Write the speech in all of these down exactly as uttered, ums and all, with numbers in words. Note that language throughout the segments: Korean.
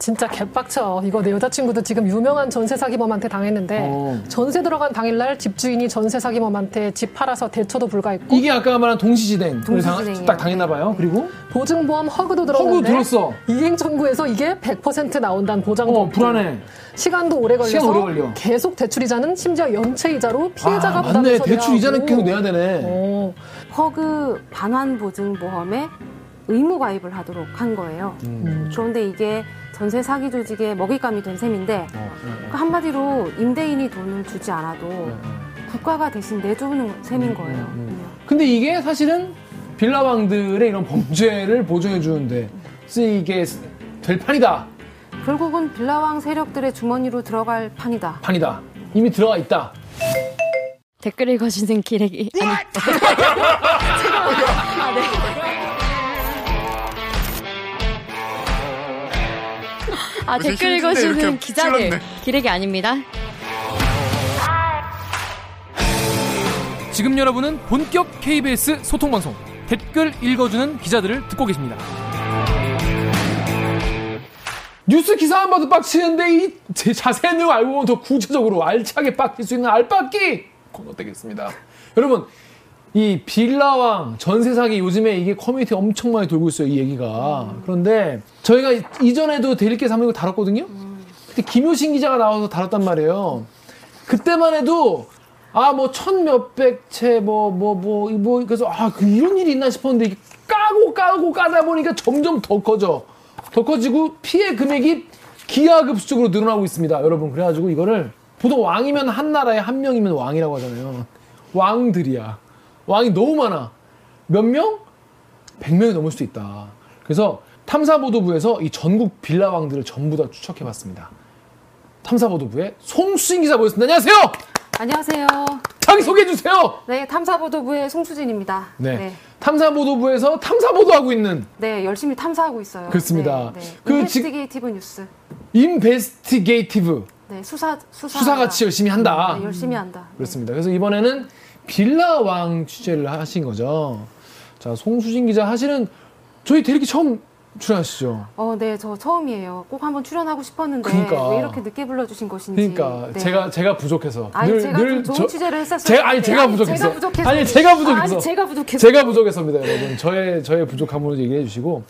진짜 개빡쳐. 이거 내 여자친구도 지금 유명한 전세 사기범한테 당했는데 어. 전세 들어간 당일날 집주인이 전세 사기범한테 집 팔아서 대처도 불가했고. 이게 아까 말한 동시진행. 동시진행. 딱 당했나 봐요. 그리고 보증보험 허그도 들어갔는데. 허그 들었어. 이행 청구에서 이게 백 퍼센트 나온다는 보장도. 어, 불안해. 시간도 오래 걸려서 시간 오래 걸려. 계속 대출 이자는 심지어 연체 이자로 피해자가 부담해서. 아, 맞네. 대출 이자는 계속 내야 되네. 어. 허그 반환 보증 보험에 의무 가입을 하도록 한 거예요. 음. 그런데 이게 전세 사기 조직의 먹잇감이 된 셈인데 어, 네, 네. 그러니까 한마디로 임대인이 돈을 주지 않아도 네. 국가가 대신 내주는 셈인 거예요. 네, 네. 근데 이게 사실은 빌라왕들의 이런 범죄를 보증해 주는데 쓰이게 될 판이다. 결국은 빌라왕 세력들의 주머니로 들어갈 판이다. 판이다. 이미 들어가 있다. 댓글 읽어주는 기레기. 아니. 아, 네. 아, 댓글 읽어주는 기자들. 기레기 아닙니다. 지금 여러분은 본격 케이비에스 소통방송 댓글 읽어주는 기자들을 듣고 계십니다. 뉴스 기사만 봐도 빡치는데 이 제 자세한 내용 알고 보면 더 구체적으로 알차게 빡칠 수 있는 알빡기 코너 되겠습니다. 여러분, 이 빌라왕 전세사기 요즘에 이게 커뮤니티 엄청 많이 돌고 있어요, 이 얘기가. 음. 그런데 저희가 이전에도 대립계 삼 인국 다뤘거든요. 음. 그때 김효신 기자가 나와서 다뤘단 말이에요. 그때만 해도 아 뭐 천 몇백 채 뭐 뭐 뭐 뭐 그래서 아 이런 일이 있나 싶었는데 이게 까고 까고 까다 보니까 점점 더 커져 더 커지고 피해 금액이 기하급수적으로 늘어나고 있습니다, 여러분. 그래가지고 이거를 보통 왕이면 한 나라에 한 명이면 왕이라고 하잖아요. 왕들이야. 왕이 너무 많아. 몇 명? 백 명이 넘을 수도 있다. 그래서 탐사보도부에서 이 전국 빌라왕들을 전부 다 추적해봤습니다. 탐사보도부의 송수진 기자 모셨습니다. 안녕하세요. 안녕하세요. 자기 소개해주세요. 네, 탐사보도부의 송수진입니다. 네. 네. 탐사보도부에서 탐사보도하고 있는. 네, 열심히 탐사하고 있어요. 그렇습니다. 네, 네. 그 인베스티게이티브 지... 뉴스. 인베스티게이티브. 네, 수사, 수사. 수사같이 열심히 한다. 네, 열심히 한다. 음. 그렇습니다. 그래서 이번에는 빌라왕 취재를 하신 거죠. 자, 송수진 기자 하시는 저희 대리기 처음 출연하시죠? 어, 네, 저 처음이에요. 꼭 한번 출연하고 싶었는데 그러니까. 왜 이렇게 늦게 불러주신 것인지. 그러니까 네. 제가 제가 부족해서. 아니, 늘, 제가 늘 좋은 저, 취재를 했었어요. 제가 아니 제가 아니, 부족해서. 제가 부족해서. 아니 제가 부족해서. 아니 제가 부족해서. 제가 부족해서입니다, 여러분. 저의 저의 부족함으로 얘기해 주시고.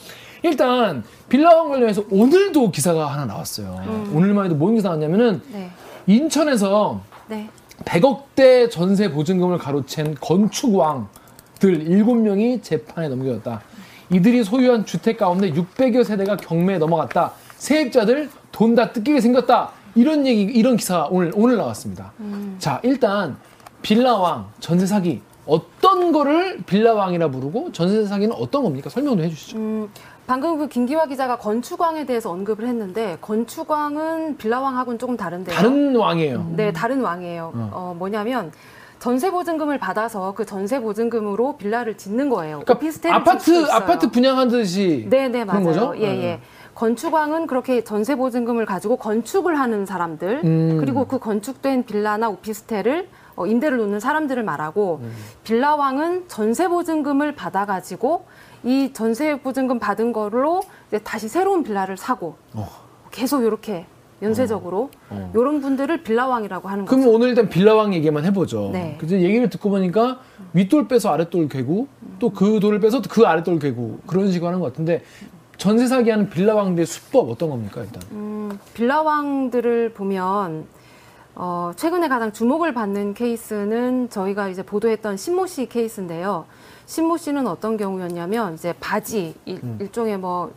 일단 빌라왕 관련해서 오늘도 기사가 하나 나왔어요. 음. 오늘만 해도 뭔 기사 나왔냐면은 네. 인천에서. 네. 백억대 전세 보증금을 가로챈 건축왕들 일곱 명이 재판에 넘겨졌다. 이들이 소유한 주택 가운데 육백여 세대가 경매에 넘어갔다. 세입자들 돈 다 뜯기게 생겼다. 이런 얘기, 이런 기사 오늘, 오늘 나왔습니다. 음. 자, 일단 빌라왕, 전세 사기. 어떤 거를 빌라왕이라 부르고 전세 사기는 어떤 겁니까? 설명 좀 해주시죠. 음, 방금 그 김기화 기자가 건축왕에 대해서 언급을 했는데 건축왕은 빌라왕하고는 조금 다른데요. 다른 왕이에요. 네, 다른 왕이에요. 어, 어 뭐냐면 전세 보증금을 받아서 그 전세 보증금으로 빌라를 짓는 거예요. 그러니까 아파트 아파트 분양하듯이. 네, 네, 맞아요. 그런 거죠? 예, 네. 예. 건축왕은 그렇게 전세 보증금을 가지고 건축을 하는 사람들 음. 그리고 그 건축된 빌라나 오피스텔을 어, 임대를 놓는 사람들을 말하고 음. 빌라왕은 전세보증금을 받아가지고 이 전세보증금 받은 걸로 이제 다시 새로운 빌라를 사고 어. 계속 이렇게 연쇄적으로 어. 어. 이런 분들을 빌라왕이라고 하는 거죠. 그럼 오늘 일단 빌라왕 얘기만 해보죠. 네. 그래서 얘기를 듣고 보니까 윗돌 빼서 아랫돌 괴고 또 그 돌을 빼서 그 아랫돌 괴고 그런 식으로 하는 것 같은데 전세 사기하는 빌라왕들의 수법 어떤 겁니까 일단? 음, 빌라왕들을 보면 어, 최근에 가장 주목을 받는 케이스는 저희가 이제 보도했던 신모 씨 케이스인데요. 신모 씨는 어떤 경우였냐면 이제 바지 일, 음. 일종의 뭐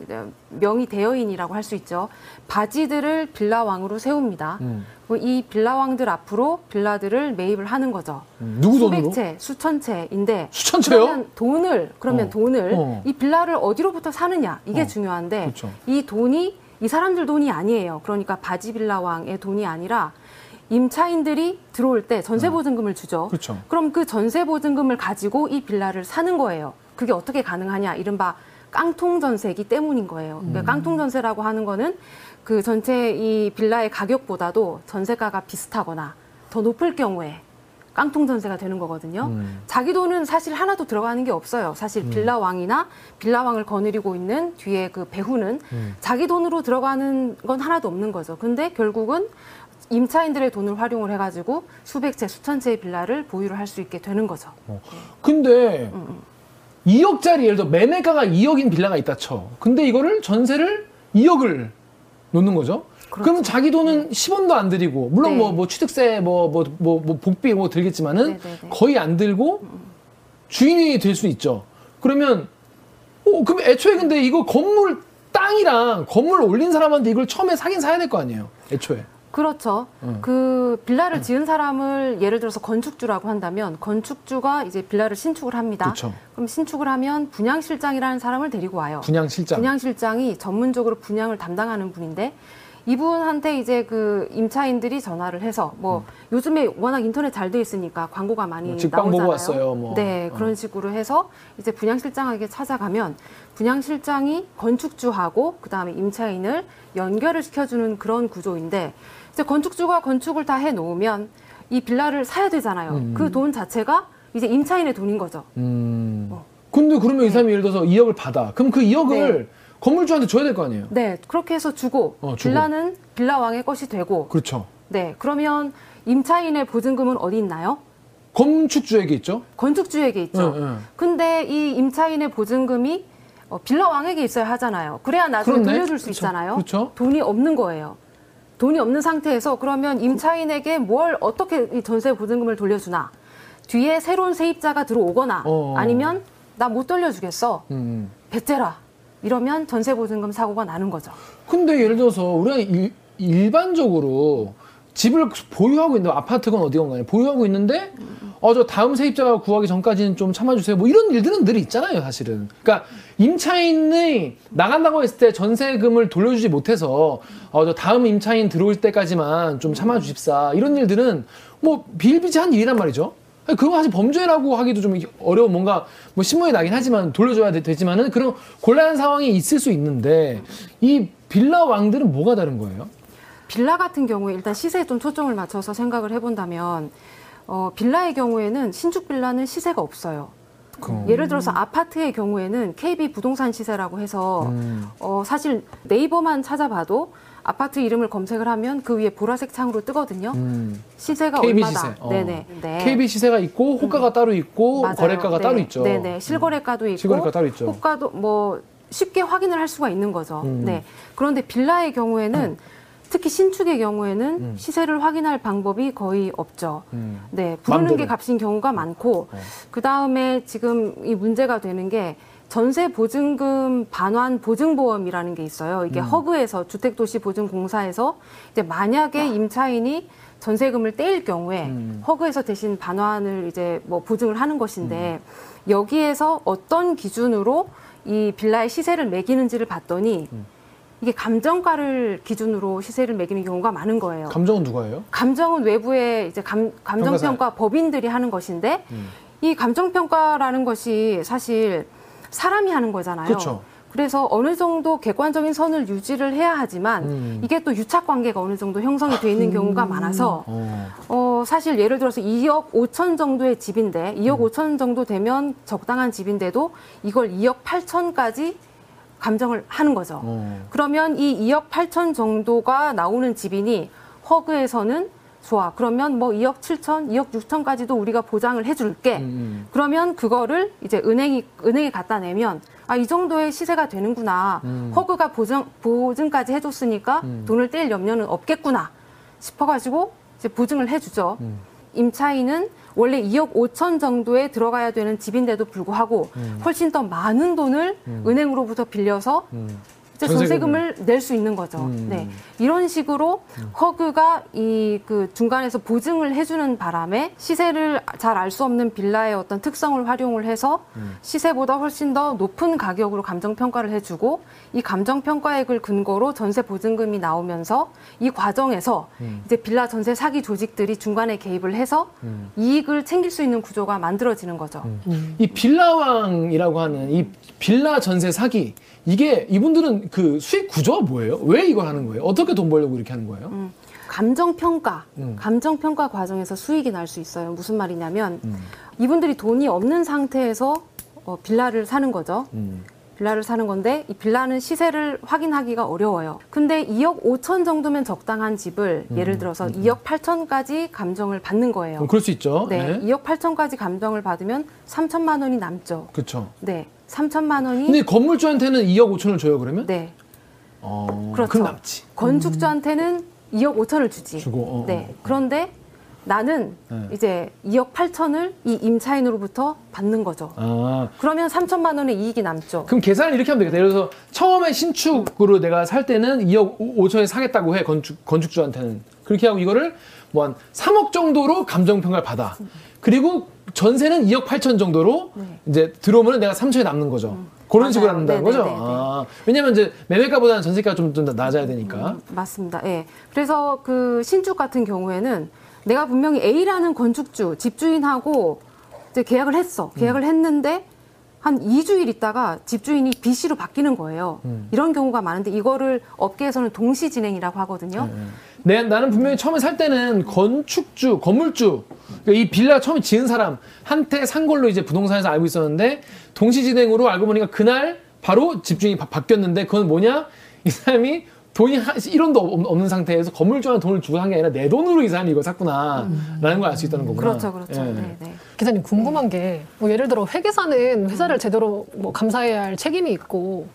명의 대여인이라고 할 수 있죠. 바지들을 빌라왕으로 세웁니다. 음. 이 빌라왕들 앞으로 빌라들을 매입을 하는 거죠. 음. 누구 돈으로? 수백 채, 수천 채인데. 수천 채요? 그러면 돈을 그러면 어. 돈을 어. 이 빌라를 어디로부터 사느냐 이게 어. 중요한데 그쵸. 이 돈이 이 사람들 돈이 아니에요. 그러니까 바지 빌라왕의 돈이 아니라. 임차인들이 들어올 때 전세보증금을 주죠. 그렇죠. 그럼 그 전세보증금을 가지고 이 빌라를 사는 거예요. 그게 어떻게 가능하냐. 이른바 깡통전세이기 때문인 거예요. 음. 그러니까 깡통전세라고 하는 거는 그 전체 이 빌라의 가격보다도 전세가가 비슷하거나 더 높을 경우에 깡통 전세가 되는 거거든요. 음. 자기 돈은 사실 하나도 들어가는 게 없어요. 사실 빌라왕이나 빌라왕을 거느리고 있는 뒤에 그 배후는 음. 자기 돈으로 들어가는 건 하나도 없는 거죠. 근데 결국은 임차인들의 돈을 활용을 해가지고 수백 채, 수천 채의 빌라를 보유를 할 수 있게 되는 거죠. 어. 근데 음, 음. 이억짜리 예를 들어 매매가가 이억인 빌라가 있다 쳐. 근데 이거를 전세를 이억을 놓는 거죠. 그렇죠. 그러면 자기 돈은 네. 십원도 안 들이고 물론 뭐뭐 네. 뭐 취득세 뭐뭐뭐 뭐, 뭐, 뭐 복비 뭐 들겠지만은 네, 네, 네. 거의 안 들고 주인이 될 수 있죠. 그러면 오 그럼 애초에 근데 이거 건물 땅이랑 건물 올린 사람한테 이걸 처음에 사긴 사야 될 거 아니에요. 애초에. 그렇죠. 음. 그 빌라를 음. 지은 사람을 예를 들어서 건축주라고 한다면 건축주가 이제 빌라를 신축을 합니다. 그쵸. 그럼 신축을 하면 분양실장이라는 사람을 데리고 와요. 분양실장. 분양실장이 전문적으로 분양을 담당하는 분인데 이분한테 이제 그 임차인들이 전화를 해서 뭐 음. 요즘에 워낙 인터넷 잘 돼 있으니까 광고가 많이 뭐 직방 나오잖아요. 보고 왔어요, 뭐. 네, 어. 그런 식으로 해서 이제 분양실장에게 찾아가면 분양실장이 건축주하고 그다음에 임차인을 연결을 시켜주는 그런 구조인데 이제 건축주가 건축을 다 해놓으면 이 빌라를 사야 되잖아요. 음. 그 돈 자체가 이제 임차인의 돈인 거죠. 음. 어. 근데 그러면 네. 이 사람이 예를 들어서 이억을 받아. 그럼 그 이억을 네. 건물주한테 줘야 될 거 아니에요? 네. 그렇게 해서 주고, 어, 주고. 빌라는 빌라왕의 것이 되고. 그렇죠. 네. 그러면 임차인의 보증금은 어디 있나요? 건축주에게 있죠. 건축주에게 있죠. 네, 네. 근데 이 임차인의 보증금이 빌라왕에게 있어야 하잖아요. 그래야 나중에 그렇네. 돌려줄 수 그렇죠. 있잖아요. 그렇죠. 돈이 없는 거예요. 돈이 없는 상태에서 그러면 임차인에게 뭘 어떻게 이 전세 보증금을 돌려주나. 뒤에 새로운 세입자가 들어오거나 어어. 아니면 나 못 돌려주겠어. 음. 배째라. 이러면 전세보증금 사고가 나는 거죠. 근데 예를 들어서 우리가 일, 일반적으로 집을 보유하고 있는데 아파트건 어디건 간에 보유하고 있는데 어, 저 다음 세입자가 구하기 전까지는 좀 참아주세요. 뭐 이런 일들은 늘 있잖아요, 사실은. 그러니까 임차인이 나간다고 했을 때 전세금을 돌려주지 못해서 어, 저 다음 임차인 들어올 때까지만 좀 참아주십사. 이런 일들은 뭐 비일비재한 일이란 말이죠. 그거 사실 범죄라고 하기도 좀 어려운 뭔가 뭐 신문이 나긴 하지만 돌려줘야 되지만은 그런 곤란한 상황이 있을 수 있는데 이 빌라 왕들은 뭐가 다른 거예요? 빌라 같은 경우에 일단 시세에 좀 초점을 맞춰서 생각을 해본다면 어, 빌라의 경우에는 신축 빌라는 시세가 없어요. 음. 예를 들어서 아파트의 경우에는 케이비 부동산 시세라고 해서 음. 어, 사실 네이버만 찾아봐도 아파트 이름을 검색을 하면 그 위에 보라색 창으로 뜨거든요. 음. 시세가 케이비 얼마다. 시세. 어. 네네. 네. 케이비 시세가 있고 호가가 음. 따로 있고 맞아요. 거래가가 네. 따로 있죠. 네네. 실거래가도 있고 실거래가 따로 있죠. 호가도 뭐 쉽게 확인을 할 수가 있는 거죠. 음. 네. 그런데 빌라의 경우에는 음. 특히 신축의 경우에는 음. 시세를 확인할 방법이 거의 없죠. 음. 네. 부르는 맘대로. 게 값인 경우가 많고 어. 그 다음에 지금 이 문제가 되는 게 전세보증금 반환 보증보험이라는 게 있어요. 이게 음. 허그에서 주택도시보증공사에서 이제 만약에 임차인이 전세금을 떼일 경우에 음. 허그에서 대신 반환을 이제 뭐 보증을 하는 것인데 음. 여기에서 어떤 기준으로 이 빌라의 시세를 매기는지를 봤더니 음. 이게 감정가를 기준으로 시세를 매기는 경우가 많은 거예요. 감정은 누가 해요? 감정은 외부의 이제 감, 감정평가 법인들이 하는 것인데 음. 이 감정평가라는 것이 사실 사람이 하는 거잖아요. 그쵸. 그래서 어느 정도 객관적인 선을 유지를 해야 하지만 음. 이게 또 유착관계가 어느 정도 형성이 돼 있는 경우가 음. 많아서 어. 어, 사실 예를 들어서 이억 오천 정도의 집인데 이억 오천 정도 되면 적당한 집인데도 이걸 이억 팔천까지 감정을 하는 거죠. 어. 그러면 이 이억 팔천 정도가 나오는 집인이 허그에서는 좋아. 그러면 뭐 이억 칠천, 이억 육천까지도 우리가 보장을 해줄게. 음. 그러면 그거를 이제 은행이, 은행에 갖다 내면, 아, 이 정도의 시세가 되는구나. 음. 허그가 보증, 보증까지 해줬으니까 음. 돈을 뗄 염려는 없겠구나. 싶어가지고 이제 보증을 해주죠. 음. 임차인은 원래 이억 오천 정도에 들어가야 되는 집인데도 불구하고 음. 훨씬 더 많은 돈을 음. 은행으로부터 빌려서 음. 전세금을 낼 수 있는 거죠. 음. 네. 이런 식으로 허그가 이 그 중간에서 보증을 해주는 바람에 시세를 잘 알 수 없는 빌라의 어떤 특성을 활용을 해서 음. 시세보다 훨씬 더 높은 가격으로 감정평가를 해주고 이 감정평가액을 근거로 전세보증금이 나오면서 이 과정에서 음. 이제 빌라 전세 사기 조직들이 중간에 개입을 해서 음. 이익을 챙길 수 있는 구조가 만들어지는 거죠. 음. 음. 이 빌라왕이라고 하는 이 빌라 전세 사기 이게 이분들은 그 수익 구조가 뭐예요? 왜 이걸 하는 거예요? 어떻게 돈 벌려고 이렇게 하는 거예요? 음, 감정평가, 음. 감정평가 과정에서 수익이 날 수 있어요. 무슨 말이냐면 음. 이분들이 돈이 없는 상태에서 어, 빌라를 사는 거죠. 음. 빌라를 사는 건데 이 빌라는 시세를 확인하기가 어려워요. 근데 이억 오천 정도면 적당한 집을 음. 예를 들어서 음. 이억 팔천까지 감정을 받는 거예요. 그럴 수 있죠. 네, 네. 이억 팔천까지 감정을 받으면 삼천만 원이 남죠. 그렇죠. 네, 삼천만 원이. 근데 건물주한테는 이억 오천을 줘요, 그러면? 네. 어, 그렇죠. 그럼 남지. 건축주한테는 음. 이억 오천을 주지. 주고. 어, 네. 어. 그런데 나는 네. 이제 이억 팔천을 이 임차인으로부터 받는 거죠. 아. 그러면 삼천만 원의 이익이 남죠. 그럼 계산을 이렇게 하면 되겠다. 예를 들어서 처음에 신축으로 내가 살 때는 이억 오천에 사겠다고 해, 건축, 건축주한테는. 그렇게 하고 이거를 뭐 한 삼억 정도로 감정평가를 받아. 그리고 전세는 이억 팔천 정도로 네. 이제 들어오면 내가 삼천에 남는 거죠. 음. 그런 맞아요. 식으로 남는다는 네네네네. 거죠. 아, 왜냐면 이제 매매가보다는 전세가가 좀, 좀 낮아야 되니까. 음, 맞습니다. 예. 그래서 그 신축 같은 경우에는 내가 분명히 A라는 건축주, 집주인하고 이제 계약을 했어. 계약을 했는데 한 이 주일 있다가 집주인이 B씨로 바뀌는 거예요. 음. 이런 경우가 많은데 이거를 업계에서는 동시 진행이라고 하거든요. 네, 네. 네, 나는 분명히 처음에 살 때는 건축주, 건물주, 그러니까 이 빌라 처음에 지은 사람한테 산 걸로 이제 부동산에서 알고 있었는데 동시 진행으로 알고 보니까 그날 바로 집주인이 바, 바뀌었는데 그건 뭐냐? 이 사람이 돈이 일 원도 없는 상태에서 건물주한테 돈을 주고 산 게 아니라 내 돈으로 이 사람이 이걸 샀구나 라는 걸 알 수 있다는 거구나. 그렇죠. 그렇죠. 예. 네, 네. 기자님 궁금한 게 뭐 예를 들어 회계사는 회사를 제대로 뭐 감사해야 할 책임이 있고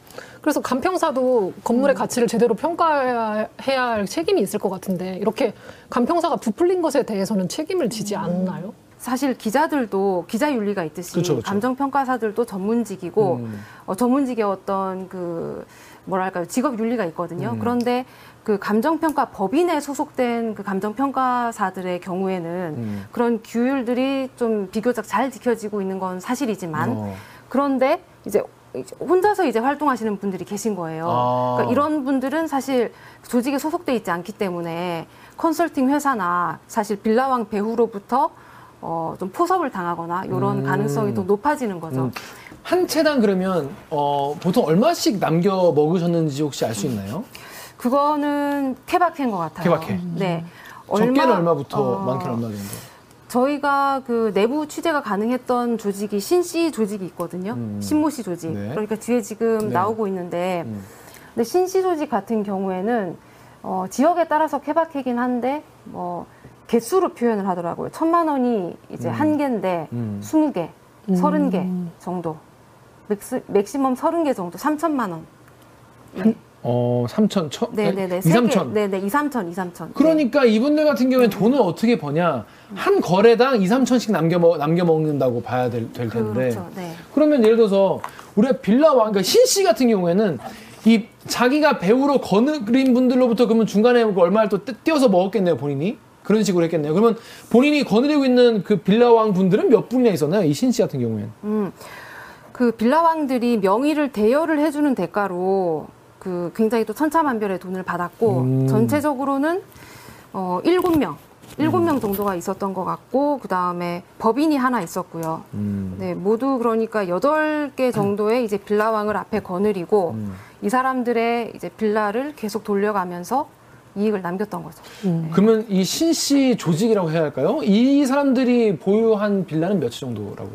그래서 감평사도 건물의 음. 가치를 제대로 평가해야 할 책임이 있을 것 같은데 이렇게 감평사가 부풀린 것에 대해서는 책임을 지지 않나요? 사실 기자들도 기자윤리가 있듯이 그쵸, 그쵸. 감정평가사들도 전문직이고 음. 어, 전문직의 어떤 그 뭐랄까요 직업윤리가 있거든요. 음. 그런데 그 감정평가 법인에 소속된 그 감정평가사들의 경우에는 음. 그런 규율들이 좀 비교적 잘 지켜지고 있는 건 사실이지만 어. 그런데 이제 혼자서 이제 활동하시는 분들이 계신 거예요. 아. 그러니까 이런 분들은 사실 조직에 소속돼 있지 않기 때문에 컨설팅 회사나 사실 빌라왕 배후로부터 어, 좀 포섭을 당하거나 이런 음. 가능성이 더 높아지는 거죠. 음. 한 채당 그러면 어, 보통 얼마씩 남겨 먹으셨는지 혹시 알 수 있나요? 그거는 케바케인 것 같아요. 케바케. 음. 네. 적게는 얼마, 얼마부터 어, 많게는 얼마 정도? 저희가 그 내부 취재가 가능했던 조직이 신씨 조직이 있거든요. 음. 신모씨 조직. 네. 그러니까 뒤에 지금 네. 나오고 있는데 음. 근데 신씨 조직 같은 경우에는 어, 지역에 따라서 케바케긴 한데 뭐 개수로 표현을 하더라고요. 천만 원이 이제 음. 한 개인데 스무 개, 서른 개 정도. 맥스, 맥시멈 서른 개 정도, 삼천만 원. 네. 어, 삼천, 천? 네네네. 이, 삼천? 네네, 이, 삼천, 이, 삼천. 그러니까 네. 이분들 같은 경우에 돈을 어떻게 버냐. 한 거래당 이, 삼천씩 남겨, 남겨 먹는다고 봐야 될, 될 텐데. 그렇죠, 네. 그러면 예를 들어서 우리가 빌라와, 그러니까 신씨 같은 경우에는 이 자기가 배우로 거느린 분들로부터 그러면 중간에 얼마를 또 떼어서 먹었겠네요, 본인이. 그런 식으로 했겠네요. 그러면 본인이 거느리고 있는 그 빌라왕 분들은 몇 분이나 있었나요? 이 신씨 같은 경우에는. 음, 그 빌라왕들이 명의를 대여를 해주는 대가로 그 굉장히 또 천차만별의 돈을 받았고 음. 전체적으로는 어, 일곱 명, 일곱 명 음. 정도가 있었던 것 같고 그 다음에 법인이 하나 있었고요. 음. 네, 모두 그러니까 여덟 개 정도의 이제 빌라왕을 앞에 거느리고 음. 이 사람들의 이제 빌라를 계속 돌려가면서 이익을 남겼던 거죠. 음. 그러면 이 신씨 조직이라고 해야 할까요? 이 사람들이 보유한 빌라는 몇 채 정도라고?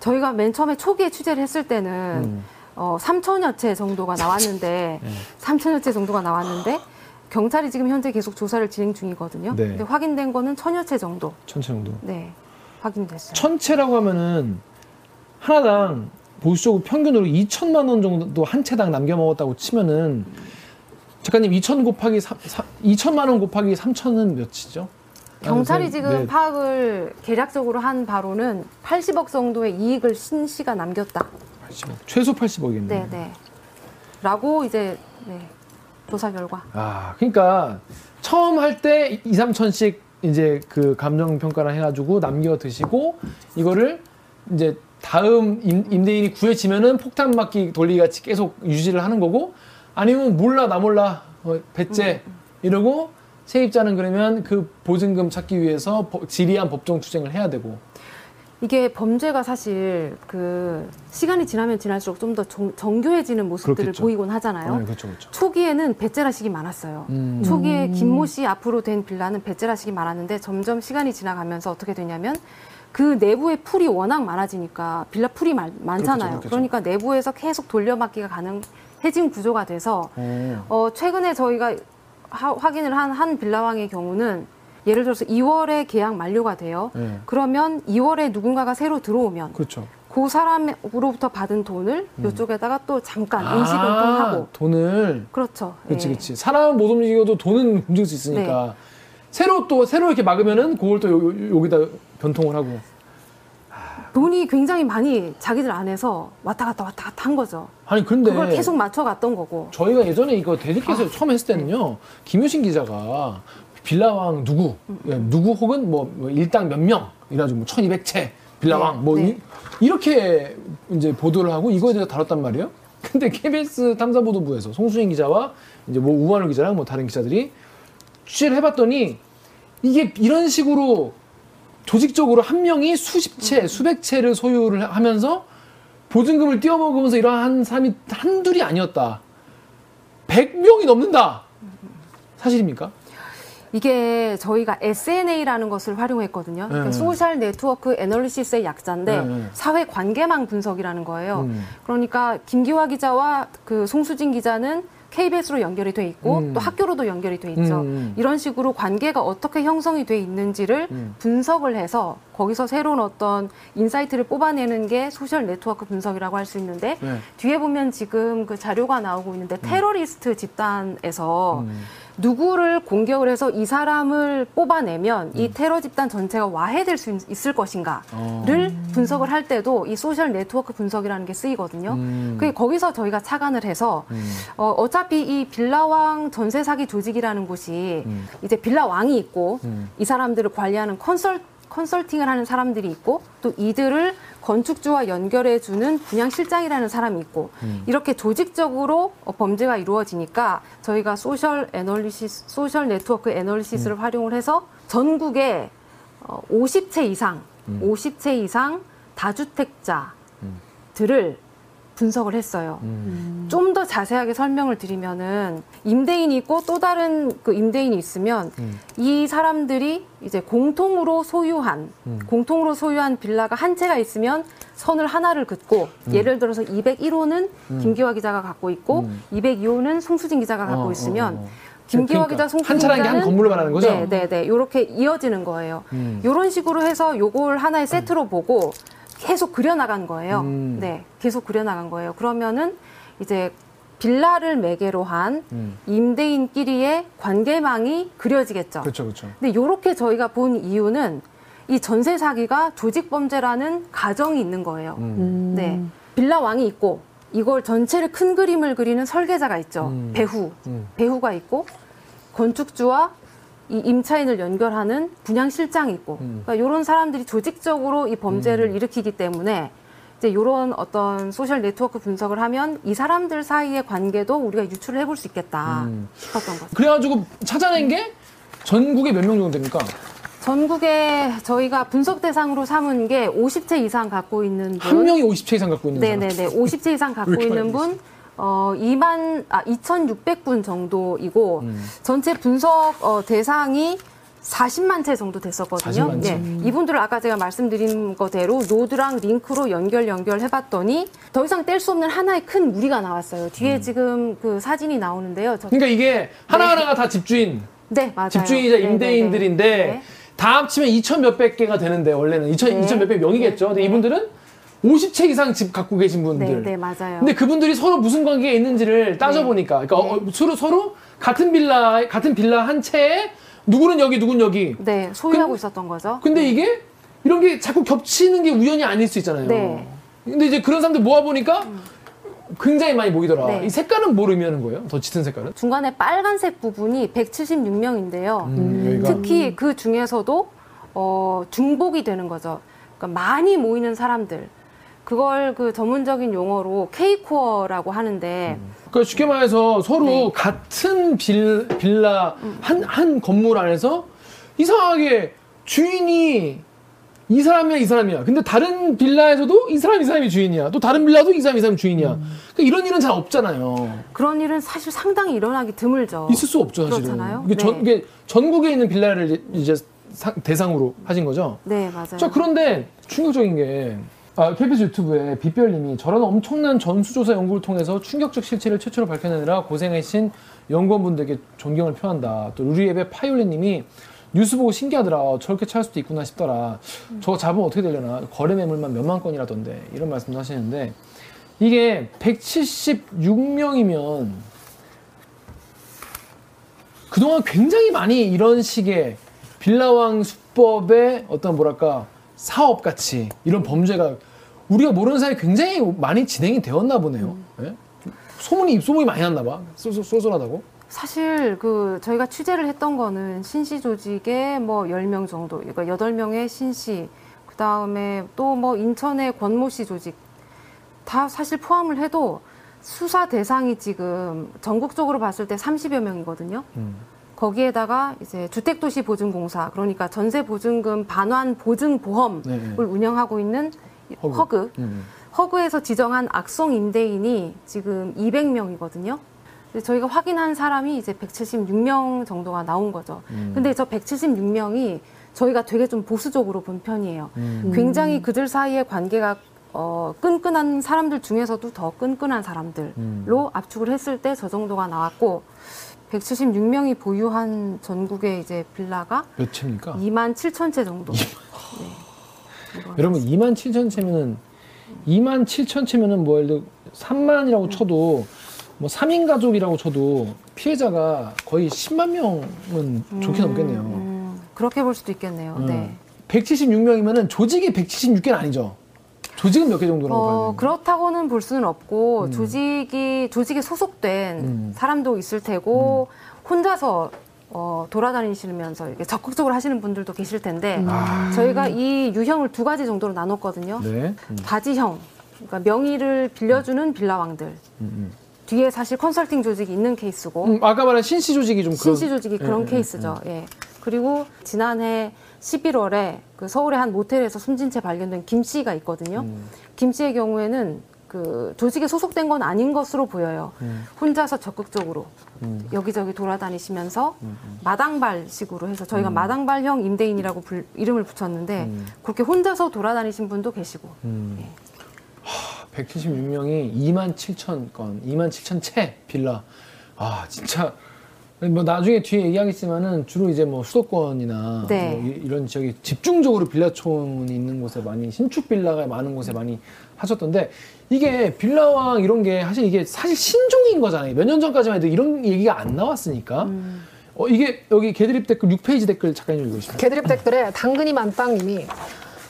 저희가 맨 처음에 초기에 취재를 했을 때는 음. 어, 삼천여 채 정도가 나왔는데 네. 삼천여 채 정도가 나왔는데 경찰이 지금 현재 계속 조사를 진행 중이거든요. 네. 근데 확인된 거는 천여 채 정도. 천 채 정도? 네. 확인됐어요. 천 채라고 하면은 하나당 보수적으로 평균으로 이천만 원 정도 한 채당 남겨 먹었다고 치면은 작가님 이천 곱하기 삼, 사, 이천만 원 곱하기 삼천은 몇이죠? 경찰이 지금 네. 파악을 계략적으로 한 바로는 팔십억 정도의 이익을 신씨가 남겼다. 팔십억, 최소 팔십억이네요. 네네. 라고 이제 네, 조사 결과. 아, 그러니까 처음 할 때 이, 삼천씩 이제 그 감정 평가를 해가지고 남겨 드시고 이거를 이제 다음 임, 임대인이 구해지면은 폭탄 맞기 돌리기 같이 계속 유지를 하는 거고. 아니면 몰라 나 몰라 어, 배째 음. 이러고 세입자는 그러면 그 보증금 찾기 위해서 버, 지리한 법정 투쟁을 해야 되고 이게 범죄가 사실 그 시간이 지나면 지날수록 좀 더 정교해지는 모습들을 그렇겠죠. 보이곤 하잖아요. 아, 그렇죠, 그렇죠. 초기에는 배째라식이 많았어요. 음. 초기에 김모 씨 앞으로 된 빌라는 배째라식이 많았는데 점점 시간이 지나가면서 어떻게 되냐면 그 내부에 풀이 워낙 많아지니까 빌라 풀이 많, 많잖아요. 그렇겠죠, 그렇겠죠. 그러니까 내부에서 계속 돌려막기가 가능해진 구조가 돼서 음. 어, 최근에 저희가 하, 확인을 한 한 빌라왕의 경우는 예를 들어서 이월에 계약 만료가 돼요. 네. 그러면 이월에 누군가가 새로 들어오면 그렇죠. 그 사람으로부터 받은 돈을 음. 이쪽에다가 또 잠깐 임시변통하고 아, 돈을 그렇죠. 그렇지, 예. 그렇지. 사람은 못 움직여도 돈은 움직일 수 있으니까 네. 새로 또 새로 이렇게 막으면은 그걸 또 요, 여기다 변통을 하고 돈이 굉장히 많이 자기들 안에서 왔다 갔다 왔다 갔다 한 거죠. 아니 근데 그걸 계속 맞춰갔던 거고. 저희가 예전에 이거 대리께서 아, 처음 했을 때는요 음. 김효신 기자가. 빌라왕 누구, 음. 누구 혹은 뭐 일당 몇 명, 이래가지고 뭐 천이백 채, 빌라왕, 네, 뭐 네. 이, 이렇게 이제 보도를 하고 이거에 대해서 다뤘단 말이에요. 근데 케이비에스 탐사보도부에서 송수진 기자와 이제 뭐 우한울 기자랑 뭐 다른 기자들이 취재를 해봤더니 이게 이런 식으로 조직적으로 한 명이 수십 채, 음. 수백 채를 소유를 하면서 보증금을 띄워먹으면서 이러한 사람이 한둘이 아니었다. 백 명이 넘는다. 사실입니까? 이게 저희가 에스엔에이라는 것을 활용했거든요. 네. 그러니까 소셜 네트워크 애널리시스의 약자인데 네. 사회 관계망 분석이라는 거예요. 음. 그러니까 김기화 기자와 그 송수진 기자는 케이비에스로 연결이 돼 있고 음. 또 학교로도 연결이 돼 있죠. 음. 이런 식으로 관계가 어떻게 형성이 돼 있는지를 음. 분석을 해서 거기서 새로운 어떤 인사이트를 뽑아내는 게 소셜 네트워크 분석이라고 할 수 있는데 네. 뒤에 보면 지금 그 자료가 나오고 있는데 테러리스트 집단에서 음. 누구를 공격을 해서 이 사람을 뽑아내면 음. 이 테러 집단 전체가 와해될 수 있을 것인가를 어. 분석을 할 때도 이 소셜 네트워크 분석이라는 게 쓰이거든요. 음. 그게 거기서 저희가 착안을 해서 음. 어, 어차피 이 빌라왕 전세 사기 조직이라는 곳이 음. 이제 빌라왕이 있고 음. 이 사람들을 관리하는 컨설 컨설팅을 하는 사람들이 있고 또 이들을 건축주와 연결해주는 분양실장이라는 사람이 있고 음. 이렇게 조직적으로 범죄가 이루어지니까 저희가 소셜 애널리시스, 소셜 네트워크 애널리시스를 음. 활용을 해서 전국에 오십 채 이상, 음. 오십 채 이상 다주택자들을 분석을 했어요. 음. 좀 더 자세하게 설명을 드리면은 임대인이 있고 또 다른 그 임대인이 있으면 음. 이 사람들이 이제 공통으로 소유한 음. 공통으로 소유한 빌라가 한 채가 있으면 선을 하나를 긋고 음. 예를 들어서 이백일 호는 음. 김기화 기자가 갖고 있고 음. 이백이 호는 송수진 기자가 어, 갖고 있으면 어, 어. 김기화 그러니까 기자, 송수진 기자는 한 차량이 한 건물로 말하는 거죠? 네, 네, 네. 이렇게 이어지는 거예요. 음. 이런 식으로 해서 요걸 하나의 세트로 음. 보고. 계속 그려나간 거예요. 음. 네, 계속 그려나간 거예요. 그러면은 이제 빌라를 매개로 한 음. 임대인끼리의 관계망이 그려지겠죠. 그렇죠, 그렇죠. 근데 이렇게 저희가 본 이유는 이 전세 사기가 조직 범죄라는 가정이 있는 거예요. 음. 네, 빌라 왕이 있고 이걸 전체를 큰 그림을 그리는 설계자가 있죠. 음. 배후, 음. 배후가 있고 건축주와 이 임차인을 연결하는 분양실장이 있고 음. 그러니까 이런 사람들이 조직적으로 이 범죄를 음. 일으키기 때문에 이제 이런 어떤 소셜 네트워크 분석을 하면 이 사람들 사이의 관계도 우리가 유출을 해볼 수 있겠다 음. 싶었던 거죠. 그래가지고 찾아낸 게 전국에 몇 명 정도 됩니까? 전국에 저희가 분석 대상으로 삼은 게 오십 채 이상 갖고 있는 분. 한 명이 오십 채 이상 갖고 있는 분. 네네네. 오십 채 이상 갖고 있는 분. 어, 이만, 아, 이천육백 분 정도이고, 음. 전체 분석, 어, 대상이 사십만 채 정도 됐었거든요. 사십만 채. 네. 이분들을 아까 제가 말씀드린 거대로 노드랑 링크로 연결, 연결해봤더니 더 이상 뗄 수 없는 하나의 큰 무리가 나왔어요. 뒤에 음. 지금 그 사진이 나오는데요. 저... 그러니까 이게 하나하나가 네. 다 집주인. 네, 맞아요. 집주인이자 임대인들인데, 네, 네, 네. 다 합치면 이천 몇백 개가 되는데, 원래는. 이천, 이천 몇백 명이겠죠. 근데 이분들은 오십 채 이상 집 갖고 계신 분들. 네, 네, 맞아요. 근데 그분들이 서로 무슨 관계에 있는지를 따져보니까. 네. 그러니까 네. 어, 서로, 서로 같은 빌라, 같은 빌라 한 채에 누구는 여기, 누구는 여기. 네, 소유하고 그, 있었던 거죠. 근데 네. 이게 이런 게 자꾸 겹치는 게 우연이 아닐 수 있잖아요. 네. 근데 이제 그런 사람들 모아보니까 음. 굉장히 많이 보이더라. 네. 이 색깔은 뭘 의미하는 거예요? 더 짙은 색깔은? 중간에 빨간색 부분이 백칠십육 명인데요. 음, 음. 특히 음. 그 중에서도 어, 중복이 되는 거죠. 그러니까 많이 모이는 사람들. 그걸 그 전문적인 용어로 K코어라고 하는데. 그러니까 쉽게 말해서 서로 네. 같은 빌, 빌라 한, 한 건물 안에서 이상하게 주인이 이 사람이야, 이 사람이야. 근데 다른 빌라에서도 이 사람, 이 사람이 주인이야. 또 다른 빌라도 이 사람, 이 사람이 주인이야. 음. 그러니까 이런 일은 잘 없잖아요. 그런 일은 사실 상당히 일어나기 드물죠. 있을 수 없죠, 사실은. 그렇잖아요. 이게, 네. 전, 이게 전국에 있는 빌라를 이제 사, 대상으로 하신 거죠? 네, 맞아요. 자, 그런데 충격적인 게, 아, 케이비에스 유튜브에 빗별님이 저런 엄청난 전수조사 연구를 통해서 충격적 실체를 최초로 밝혀내느라 고생하신 연구원분들에게 존경을 표한다. 또 루리앱의 파이올렛님이 뉴스 보고 신기하더라. 저렇게 찰 수도 있구나 싶더라. 음. 저거 잡으면 어떻게 되려나. 거래 매물만 몇만 건이라던데. 이런 말씀도 하시는데, 이게 백칠십육 명이면 그동안 굉장히 많이 이런 식의 빌라왕 수법의 어떤 뭐랄까 사업같이 이런 범죄가 우리가 모르는 사이에 굉장히 많이 진행이 되었나 보네요. 음. 예? 소문이 입소문이 많이 났나 봐. 쏠쏠하다고. 사실 그 저희가 취재를 했던 거는 신씨 조직에 뭐 열 명 정도, 그러니까 여덟 명의 신씨, 그 다음에 또 뭐 인천의 권모씨 조직 다 사실 포함을 해도 수사 대상이 지금 전국적으로 봤을 때 삼십여 명이거든요. 음. 거기에다가 이제 주택도시보증공사, 그러니까 전세보증금 반환 보증보험을, 네네. 운영하고 있는 허그, 허그. 음. 허그에서 지정한 악성 임대인이 지금 이백 명이거든요. 저희가 확인한 사람이 이제 백칠십육 명 정도가 나온 거죠. 음. 근데 저 백칠십육 명이 저희가 되게 좀 보수적으로 본 편이에요. 음. 굉장히 그들 사이의 관계가 어, 끈끈한 사람들 중에서도 더 끈끈한 사람들로 음. 압축을 했을 때 저 정도가 나왔고, 백칠십육 명이 보유한 전국의 이제 빌라가 몇 채입니까? 이만 칠천 채 정도. 이... 네. 여러분 이만 칠천 채면은 이만 칠천 채면은 뭐 예를 들어 삼만이라고 음. 쳐도 뭐 삼 인 가족이라고 쳐도 피해자가 거의 십만 명은 음, 좋게 넘겠네요. 음, 그렇게 볼 수도 있겠네요. 음. 네. 백칠십육 명이면은 조직이 백칠십육 개는 아니죠? 조직은 몇 개 정도라고 어, 봐요? 그렇다고는 볼 수는 없고 음. 조직이 조직에 소속된 음. 사람도 있을 테고 음. 혼자서 어, 돌아다니시면서 이렇게 적극적으로 하시는 분들도 계실 텐데 음. 저희가 이 유형을 두 가지 정도로 나눴거든요. 네. 음. 바지형, 그러니까 명의를 빌려주는 빌라왕들. 음, 음. 뒤에 사실 컨설팅 조직이 있는 케이스고, 음, 아까 말한 신씨 조직이 좀 그런... 신씨 조직이 그런 예, 케이스죠. 예, 예. 예. 그리고 지난해 십일월에 그 서울의 한 모텔에서 숨진 채 발견된 김 씨가 있거든요. 음. 김 씨의 경우에는 그 조직에 소속된 건 아닌 것으로 보여요. 음. 혼자서 적극적으로 음. 여기저기 돌아다니시면서 음. 마당발식으로 해서 저희가 음. 마당발형 임대인이라고 불, 이름을 붙였는데 음. 그렇게 혼자서 돌아다니신 분도 계시고. 음. 예. 백칠십육 명이 이만 칠천 건, 이만 칠천 채 빌라. 아, 진짜. 뭐 나중에 뒤에 얘기하겠지만은 주로 이제 뭐 수도권이나 네. 뭐 이런 지역에 집중적으로 빌라촌이 있는 곳에 많이, 신축 빌라가 많은 곳에 많이 하셨던데, 이게 빌라왕 이런 게 사실 이게 사실 신종인 거잖아요. 몇 년 전까지만 해도 이런 얘기가 안 나왔으니까. 음. 어, 이게 여기 개드립 댓글 육 페이지 댓글 작가님 읽으시면. 개드립 댓글에 당근이 만땅님이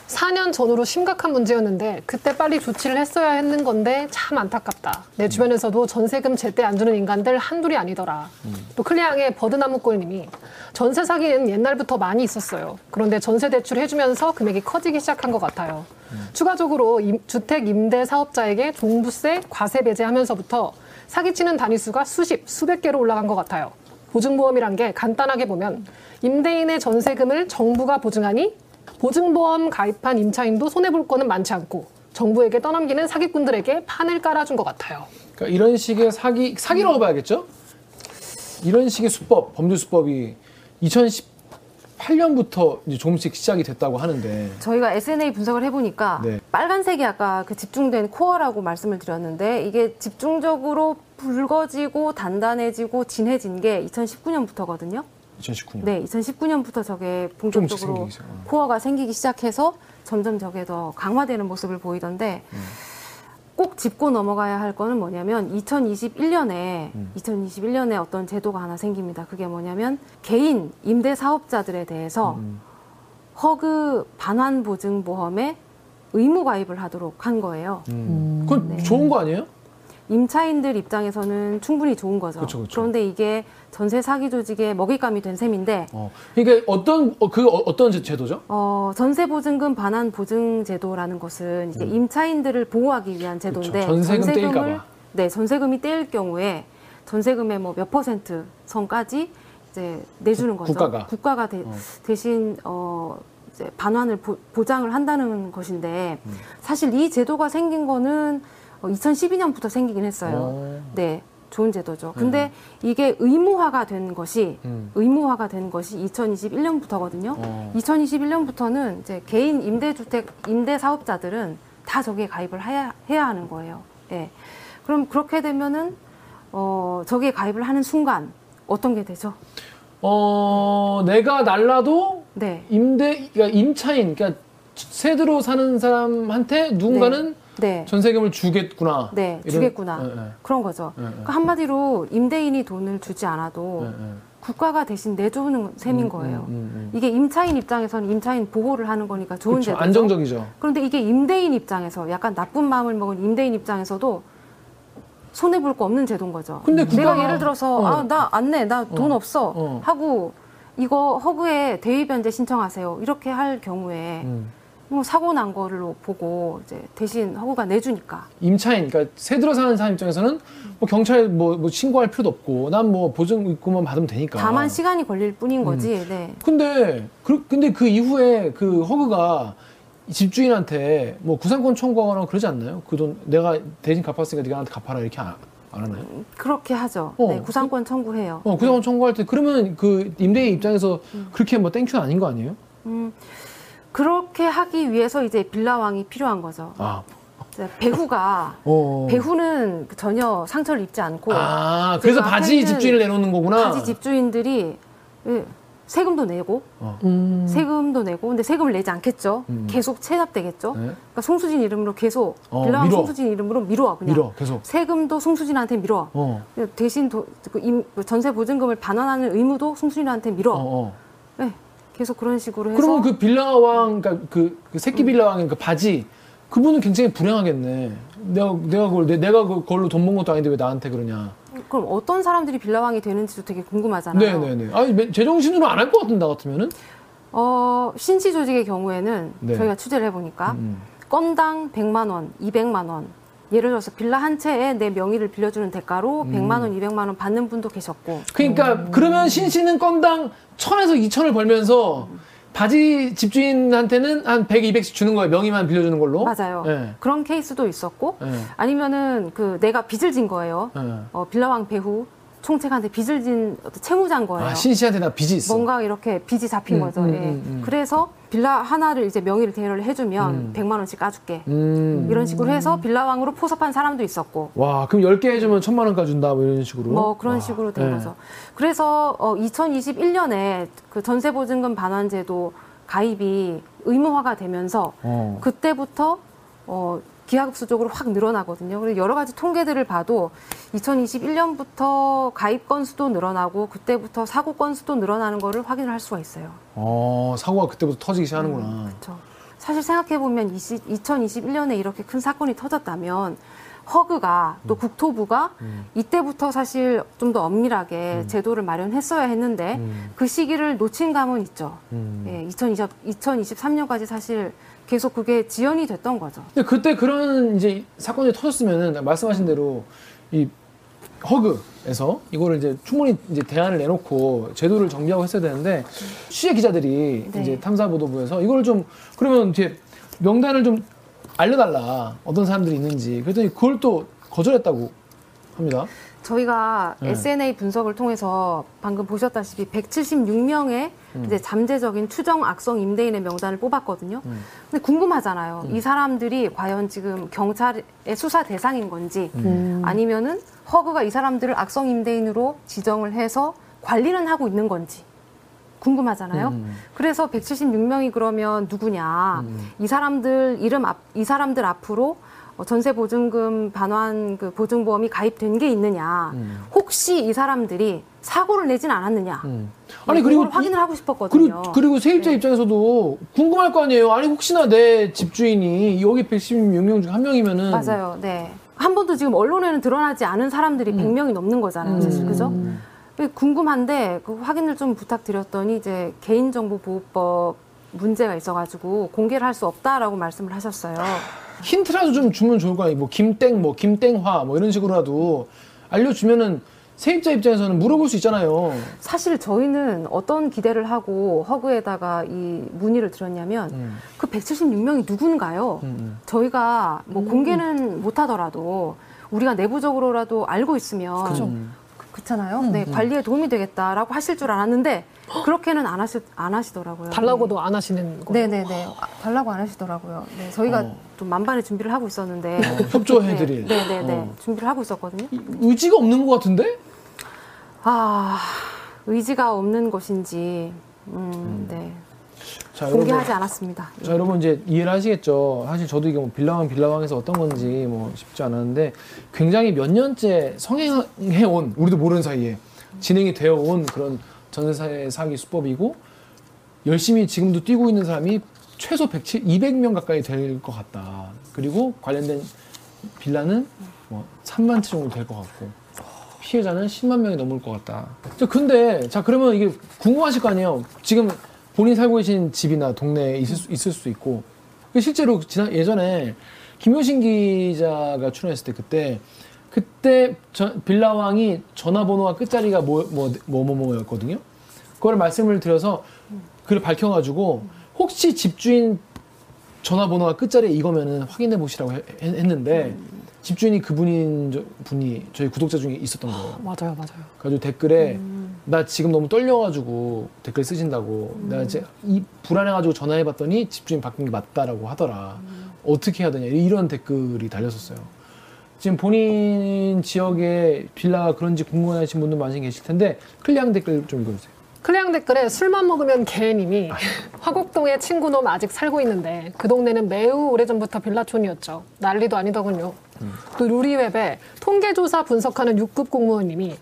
사 년 전으로 심각한 문제였는데 그때 빨리 조치를 했어야 했는 건데 참 안타깝다. 내 주변에서도 전세금 제때 안 주는 인간들 한둘이 아니더라. 음. 또 클리앙의 버드나무꼴님이 전세 사기는 옛날부터 많이 있었어요. 그런데 전세 대출 해주면서 금액이 커지기 시작한 것 같아요. 음. 추가적으로 임, 주택 임대 사업자에게 종부세, 과세 배제하면서부터 사기치는 단위수가 수십, 수백 개로 올라간 것 같아요. 보증보험이란 게 간단하게 보면 임대인의 전세금을 정부가 보증하니 보증보험 가입한 임차인도 손해볼 거는 많지 않고 정부에게 떠넘기는 사기꾼들에게 판을 깔아준 것 같아요. 그러니까 이런 식의 사기, 사기라고 봐야겠죠? 이런 식의 수법, 범죄 수법이 이천십팔 년부터 이제 조금씩 시작이 됐다고 하는데, 저희가 에스엔에이 분석을 해보니까 네. 빨간색이 아까 그 집중된 코어라고 말씀을 드렸는데 이게 집중적으로 붉어지고 단단해지고 진해진 게 이천십구 년부터거든요. 이천십구 년. 네, 이천십구 년부터 저게 본격적으로 코어가 생기기 시작해서 점점 저게 더 강화되는 모습을 보이던데 음. 꼭 짚고 넘어가야 할 거는 뭐냐면 이천이십일 년에 음. 이천이십일 년에 어떤 제도가 하나 생깁니다. 그게 뭐냐면 개인 임대 사업자들에 대해서 음. 허그 반환 보증 보험에 의무 가입을 하도록 한 거예요. 음. 그건 네. 좋은 거 아니에요? 임차인들 입장에서는 충분히 좋은 거죠. 그쵸, 그쵸. 그런데 이게 전세 사기 조직의 먹잇감이 된 셈인데. 어, 이게 어떤 어, 그 어, 어떤 제도죠? 어, 전세 보증금 반환 보증 제도라는 것은 이제 음. 임차인들을 보호하기 위한 제도인데, 그쵸. 전세금 전세금을 떼일까봐. 네, 전세금이 떼일 경우에 전세금의 뭐 몇 퍼센트 선까지 이제 내주는 거죠. 국가가 국가가 대, 어. 대신 어, 이제 반환을 보, 보장을 한다는 것인데, 음. 사실 이 제도가 생긴 거는 이천십이 년부터 생기긴 했어요. 오. 네, 좋은 제도죠. 근데 음. 이게 의무화가 된 것이 음. 의무화가 된 것이 이천이십일 년부터거든요. 오. 이천이십일 년부터는 이제 개인 임대주택 임대 사업자들은 다 저기에 가입을 해야, 해야 하는 거예요. 예. 그럼 그렇게 되면은 어, 저기에 가입을 하는 순간 어떤 게 되죠? 어, 내가 날라도 네. 임대, 그러니까 임차인, 그러니까 세대로 사는 사람한테 누군가는 네. 네. 전세금을 주겠구나. 네, 이런, 주겠구나. 네, 네. 그런 거죠. 네, 네. 그러니까 한마디로 임대인이 돈을 주지 않아도 네, 네. 국가가 대신 내주는 셈인 거예요. 음, 음, 음, 음. 이게 임차인 입장에서는 임차인 보호를 하는 거니까 좋은 그쵸, 제도죠. 안정적이죠. 그런데 이게 임대인 입장에서 약간 나쁜 마음을 먹은 임대인 입장에서도 손해 볼 거 없는 제도인 거죠. 근데 내가 국가가... 예를 들어서 어. 아, 나 안 내, 나 돈 어. 없어 어. 하고 이거 허그에 대위 변제 신청하세요. 이렇게 할 경우에 음. 뭐 사고 난 걸로 보고 이제 대신 허그가 내주니까. 임차인, 그러니까 새 들어 사는 사람 입장에서는 뭐 경찰 뭐, 뭐 신고할 필요도 없고 난 뭐 보증금만 받으면 되니까. 다만 시간이 걸릴 뿐인 거지. 음. 네. 근데 그 근데 그 이후에 그 허그가 집주인한테 뭐 구상권 청구하거나 그러지 않나요? 그 돈 내가 대신 갚았으니까 네가 나한테 갚아라 이렇게 안, 안 하나요? 그렇게 하죠. 어, 네, 구상권 청구해요. 어, 구상권 네. 청구할 때 그러면 그 임대인 입장에서 음. 그렇게 뭐 땡큐는 아닌 거 아니에요? 음, 그렇게 하기 위해서 이제 빌라왕이 필요한 거죠. 아. 배후가 어어. 배후는 전혀 상처를 입지 않고. 아, 그래서 바지 집주인을 내놓는 거구나. 바지 집주인들이. 예. 세금도 내고, 어. 음. 세금도 내고, 근데 세금을 내지 않겠죠. 음. 계속 체납되겠죠. 네. 그러니까 송수진 이름으로 계속, 어, 빌라왕 송수진 이름으로 미뤄와, 그냥. 미뤄, 계속. 세금도 송수진한테 미뤄와. 어. 대신 도, 임, 전세 보증금을 반환하는 의무도 송수진한테 미뤄와. 어, 어. 네, 계속 그런 식으로 해서. 그러면 그 빌라왕, 그러니까 그, 그 새끼 빌라왕의 그 바지, 그분은 굉장히 불행하겠네. 내가, 내가 그걸, 내, 내가 그걸로 돈 번 것도 아닌데 왜 나한테 그러냐. 그럼 어떤 사람들이 빌라왕이 되는지도 되게 궁금하잖아요. 네네네. 아니, 제정신으로 안 할 것 같은데, 나 같으면은? 어, 신시 조직의 경우에는 네. 저희가 취재를 해보니까 음. 건당 백만 원, 이백만 원. 예를 들어서 빌라 한 채에 내 명의를 빌려주는 대가로 음. 백만 원, 이백만 원 받는 분도 계셨고. 그러니까, 음. 그러면 신시는 건당 천에서 이천을 벌면서 음. 바지 집주인한테는 한 백, 이백씩 주는 거예요. 명의만 빌려주는 걸로. 맞아요. 네. 그런 케이스도 있었고 네. 아니면은 그 내가 빚을 진 거예요. 네. 어, 빌라왕 배후 총책한테 빚을 진 어떤 채무자인 거예요. 아, 신씨한테 나 빚이 있어. 뭔가 이렇게 빚이 잡힌 음, 거죠. 음, 예. 음, 음. 그래서 빌라 하나를 이제 명의를 대여를 해주면 음. 백만 원씩 까줄게. 음. 이런 식으로 해서 빌라왕으로 포섭한 사람도 있었고. 와, 그럼 열 개 해주면 천만 원 까준다 뭐 이런 식으로? 뭐 그런 와. 식으로 된 네. 거죠. 그래서 어, 이천이십일 년에 그 전세보증금 반환제도 가입이 의무화가 되면서 어. 그때부터 어, 기하급수적으로 확 늘어나거든요. 그래서 여러 가지 통계들을 봐도 이천이십일 년부터 가입 건수도 늘어나고 그때부터 사고 건수도 늘어나는 거를 확인을 할 수가 있어요. 어, 사고가 그때부터 터지기 시작하는구나. 음, 그렇죠. 사실 생각해보면 이천이십일 년에 이렇게 큰 사건이 터졌다면 허그가 또 음. 국토부가 음. 이때부터 사실 좀 더 엄밀하게 음. 제도를 마련했어야 했는데 음. 그 시기를 놓친 감은 있죠. 음. 예, 이천이십삼 년까지 사실 계속 그게 지연이 됐던 거죠. 근데 그때 그런 이제 사건이 터졌으면은 말씀하신 대로 이 허그에서 이거를 이제 충분히 이제 대안을 내놓고 제도를 정비하고 했어야 되는데 취재 기자들이 네. 이제 탐사보도부에서 이걸 좀 그러면 이제 명단을 좀 알려달라 어떤 사람들이 있는지 그랬더니 그걸 또 거절했다고 합니다. 저희가 네. 에스엔에이 분석을 통해서 방금 보셨다시피 백칠십육 명의 음. 이제 잠재적인 추정 악성 임대인의 명단을 뽑았거든요. 음. 근데 궁금하잖아요. 음. 이 사람들이 과연 지금 경찰의 수사 대상인 건지 음. 아니면은 허그가 이 사람들을 악성 임대인으로 지정을 해서 관리는 하고 있는 건지 궁금하잖아요. 음. 그래서 백칠십육 명이 그러면 누구냐? 음. 이 사람들 이름 앞, 이 사람들 앞으로 전세 보증금 반환 그 보증보험이 가입된 게 있느냐? 음. 혹시 이 사람들이 사고를 내진 않았느냐? 음. 아니 그리고 확인을 하고 싶었거든요. 그리고, 그리고 세입자 네. 입장에서도 궁금할 거 아니에요. 아니 혹시나 내 집주인이 여기 백칠십육 명 중 한 명이면은 맞아요. 네. 한 번도 지금 언론에는 드러나지 않은 사람들이 음. 백 명이 넘는 거잖아요. 사실 음. 그죠? 궁금한데 그 확인을 좀 부탁드렸더니 이제 개인정보보호법 문제가 있어가지고 공개를 할 수 없다라고 말씀을 하셨어요. 힌트라도 좀 주면 좋을 거 아니에요. 뭐 김땡, 뭐 김땡화, 뭐 이런 식으로라도 알려주면은 세입자 입장에서는 물어볼 수 있잖아요. 사실 저희는 어떤 기대를 하고 허그에다가 이 문의를 드렸냐면 음. 그 백칠십육 명이 누군가요? 음. 저희가 뭐 음. 공개는 못하더라도 우리가 내부적으로라도 알고 있으면 그죠. 그렇잖아요. 음. 네, 관리에 도움이 되겠다라고 하실 줄 알았는데 그렇게는 안 하시 안 하시더라고요. 달라고도 네. 안 하시는 거예요? 네네네. 아, 달라고 안 하시더라고요. 네, 저희가 어. 좀 만반의 준비를 하고 있었는데 어, 협조해드릴. 네, 네네네. 어. 준비를 하고 있었거든요. 이, 의지가 없는 것 같은데? 아, 의지가 없는 것인지, 음, 음. 네. 자, 공개하지 여러분, 않았습니다. 자, 여러분 이제 이해를 하시겠죠. 사실 저도 이게 뭐 빌라왕 빌라왕에서 어떤 건지 뭐 쉽지 않았는데 굉장히 몇 년째 성행해 온 우리도 모르는 사이에 진행이 되어 온 그런. 전세 사기 수법이고 열심히 지금도 뛰고 있는 사람이 최소 이백 명 가까이 될 것 같다. 그리고 관련된 빌라는 뭐 삼만 채 정도 될 것 같고 피해자는 십만 명이 넘을 것 같다. 자, 근데 자 그러면 이게 궁금하실 거 아니에요. 지금 본인 살고 계신 집이나 동네에 있을 수, 있을 수 있고 실제로 지난 예전에 김효신 기자가 출연했을 때 그때 그때 저, 빌라왕이 전화번호와 끝자리가 뭐뭐뭐였거든요. 그걸 말씀을 드려서 그걸 밝혀가지고 혹시 집주인 전화번호와 끝자리 이거면은 확인해 보시라고 해, 했는데 음. 집주인이 그분인 저, 분이 저희 구독자 중에 있었던 거예요. 아, 맞아요, 맞아요. 그래서 댓글에 음. 나 지금 너무 떨려가지고 댓글 쓰신다고 음. 나 이제 이, 불안해가지고 전화해봤더니 집주인 바뀐 게 맞다라고 하더라. 음. 어떻게 해야 되냐 이런 댓글이 달렸었어요. 지금 본인 지역에 빌라가 그런지 궁금하신 분들 많이 계실 텐데 클리앙 댓글 좀 읽어주세요. 클리앙 댓글에 술만 먹으면 개님이 화곡동에 친구놈 아직 살고 있는데 그 동네는 매우 오래전부터 빌라촌이었죠. 난리도 아니더군요. 음. 또 루리웹에 통계조사 분석하는 육 급 공무원님이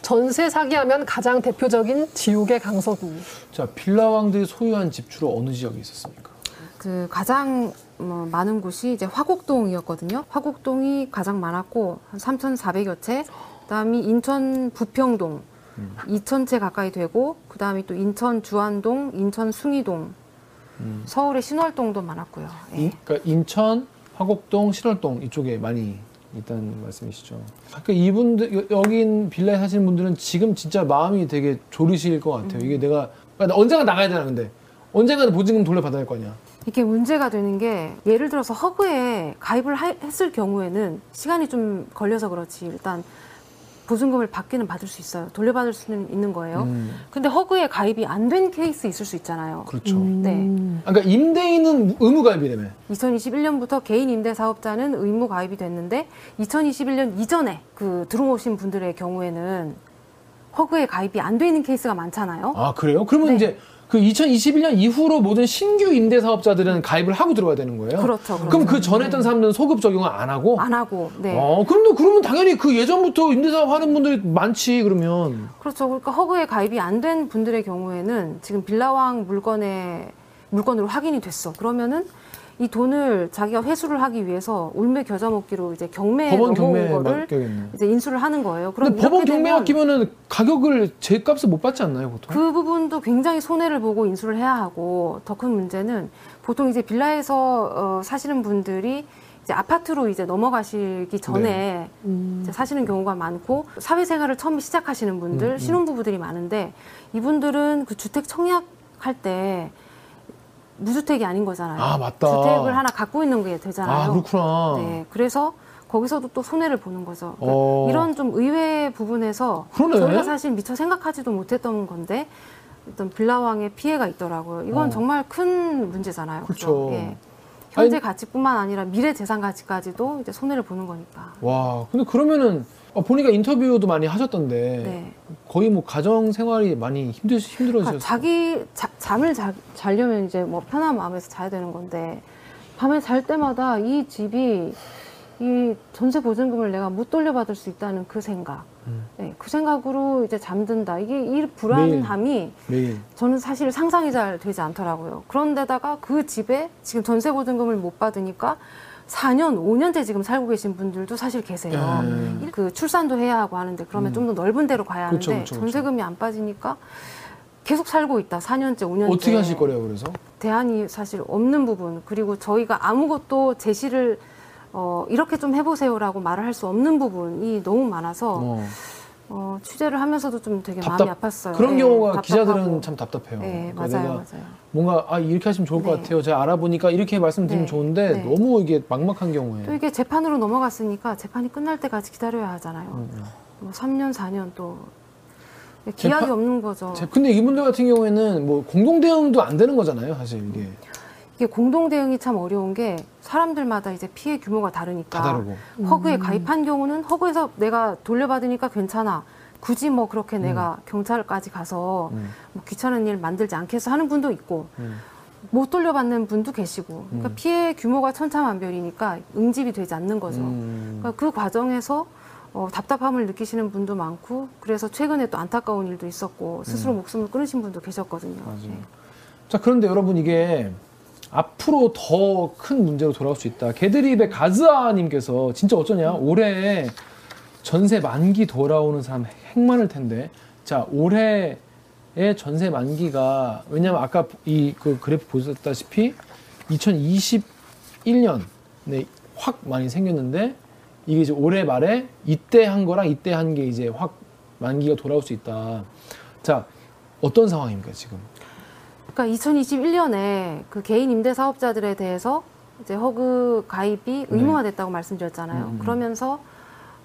전세 사기하면 가장 대표적인 지옥의 강서구. 자, 빌라왕들이 소유한 집 주로 어느 지역에 있었습니까? 그 가장 뭐 많은 곳이 이제 화곡동이었거든요. 화곡동이 가장 많았고 한 삼천사백여 채, 그다음이 인천 부평동 음. 이천 채 가까이 되고, 그다음이 또 인천 주안동, 인천 숭이동, 음. 서울의 신월동도 많았고요. 예. 그러니까 인천, 화곡동, 신월동 이쪽에 많이 있다는 말씀이시죠. 그러니까 이분들 여기 빌라에 사시는 분들은 지금 진짜 마음이 되게 졸이실 것 같아요. 음. 이게 내가 언젠가 나가야 되나 근데 언젠가는 보증금 돌려받아야 할 거 아니야. 이게 문제가 되는 게 예를 들어서 허그에 가입을 하, 했을 경우에는 시간이 좀 걸려서 그렇지 일단 보증금을 받기는 받을 수 있어요. 돌려받을 수는 있는 거예요. 음. 근데 허그에 가입이 안 된 케이스 있을 수 있잖아요. 그렇죠. 음. 네. 아, 그러니까 임대인은 의무 가입이라며. 이천이십일 년부터 개인 임대 사업자는 의무 가입이 됐는데 이천이십일 년 이전에 그 들어오신 분들의 경우에는 허그에 가입이 안 돼 있는 케이스가 많잖아요. 아, 그래요? 그러면 네. 이제 그 이천이십일 년 이후로 모든 신규 임대 사업자들은 가입을 하고 들어와야 되는 거예요? 그렇죠. 그럼 그렇죠. 그 전에 했던 사람들은 소급 적용을 안 하고? 안 하고, 네. 어, 그럼, 그러면 당연히 그 예전부터 임대사업 하는 분들이 많지, 그러면. 그렇죠. 그러니까 허그에 가입이 안 된 분들의 경우에는 지금 빌라왕 물건에, 물건으로 확인이 됐어. 그러면은 이 돈을 자기가 회수를 하기 위해서 올매 겨자 먹기로 이제 경매에 넘어온 거를 맡겨야겠네요. 이제 인수를 하는 거예요. 그런데 법원 경매에 맡기면은 가격을 제값을 못 받지 않나요, 보통? 그 부분도 굉장히 손해를 보고 인수를 해야 하고, 더 큰 문제는 보통 이제 빌라에서 어, 사시는 분들이 이제 아파트로 이제 넘어가시기 전에 네. 이제 사시는 경우가 많고, 사회생활을 처음 시작하시는 분들, 음, 음. 신혼부부들이 많은데 이분들은 그 주택 청약할 때 무주택이 아닌 거잖아요. 아, 맞다. 주택을 하나 갖고 있는 게 되잖아요. 아, 그렇구나. 네, 그래서 거기서도 또 손해를 보는 거죠. 그러니까 어... 이런 좀 의외의 부분에서 그러네? 저희가 사실 미처 생각하지도 못했던 건데 일단 빌라왕의 피해가 있더라고요. 이건 어. 정말 큰 문제잖아요. 그렇죠. 예. 현재 아니... 가치뿐만 아니라 미래 재산 가치까지도 이제 손해를 보는 거니까. 와, 근데 그러면은 어, 보니까 인터뷰도 많이 하셨던데 네. 거의 뭐 가정 생활이 많이 힘들 힘들어지셨어요. 자기 자, 잠을 자, 자려면 이제 뭐 편한 마음에서 자야 되는 건데 밤에 잘 때마다 이 집이 이 전세 보증금을 내가 못 돌려받을 수 있다는 그 생각, 음. 네, 그 생각으로 이제 잠든다. 이게 이 불안함이 매일, 매일. 저는 사실 상상이 잘 되지 않더라고요. 그런데다가 그 집에 지금 전세 보증금을 못 받으니까. 사 년, 오 년째 지금 살고 계신 분들도 사실 계세요. 네. 그 출산도 해야 하고 하는데 그러면 음. 좀 더 넓은 데로 가야 하는데 그쵸, 그쵸, 그쵸. 전세금이 안 빠지니까 계속 살고 있다. 사 년째, 오 년째. 어떻게 하실 거래요, 그래서? 대안이 사실 없는 부분. 그리고 저희가 아무것도 제시를 어, 이렇게 좀 해보세요라고 말을 할 수 없는 부분이 너무 많아서 어. 어, 취재를 하면서도 좀 되게 답답, 마음이 아팠어요. 그런 네, 경우가 답답하고. 기자들은 참 답답해요. 네, 그러니까 맞아요, 맞아요. 뭔가 아, 이렇게 하시면 좋을 네. 것 같아요. 제가 알아보니까 이렇게 말씀드리면 네. 좋은데 네. 너무 이게 막막한 경우에. 또 이게 재판으로 넘어갔으니까 재판이 끝날 때까지 기다려야 하잖아요. 음. 뭐 삼 년, 사 년 또 기약이 재판, 없는 거죠. 재, 근데 이분들 같은 경우에는 뭐 공동 대응도 안 되는 거잖아요, 사실 이게. 음. 이게 공동 대응이 참 어려운 게 사람들마다 이제 피해 규모가 다르니까. 다 다르고. 허그에 음. 가입한 경우는 허그에서 내가 돌려받으니까 괜찮아. 굳이 뭐 그렇게 음. 내가 경찰까지 가서 음. 뭐 귀찮은 일 만들지 않겠어 하는 분도 있고 음. 못 돌려받는 분도 계시고. 그러니까 음. 피해 규모가 천차만별이니까 응집이 되지 않는 거죠. 음. 그러니까 그 과정에서 어, 답답함을 느끼시는 분도 많고 그래서 최근에 또 안타까운 일도 있었고 스스로 음. 목숨을 끊으신 분도 계셨거든요. 맞아요. 네. 자, 그런데 여러분 이게 앞으로 더 큰 문제로 돌아올 수 있다. 개드립의 가즈아님께서 진짜 어쩌냐? 올해 전세 만기 돌아오는 사람 핵 많을 텐데. 자, 올해의 전세 만기가 왜냐면 아까 이 그 그래프 보셨다시피 이천이십일 년 네, 확 많이 생겼는데 이게 이제 올해 말에 이때 한 거랑 이때 한 게 이제 확 만기가 돌아올 수 있다. 자, 어떤 상황입니까, 지금? 그러니까 이천이십일 년에 그 개인 임대 사업자들에 대해서 이제 허그 가입이 의무화됐다고 네. 말씀드렸잖아요. 음. 그러면서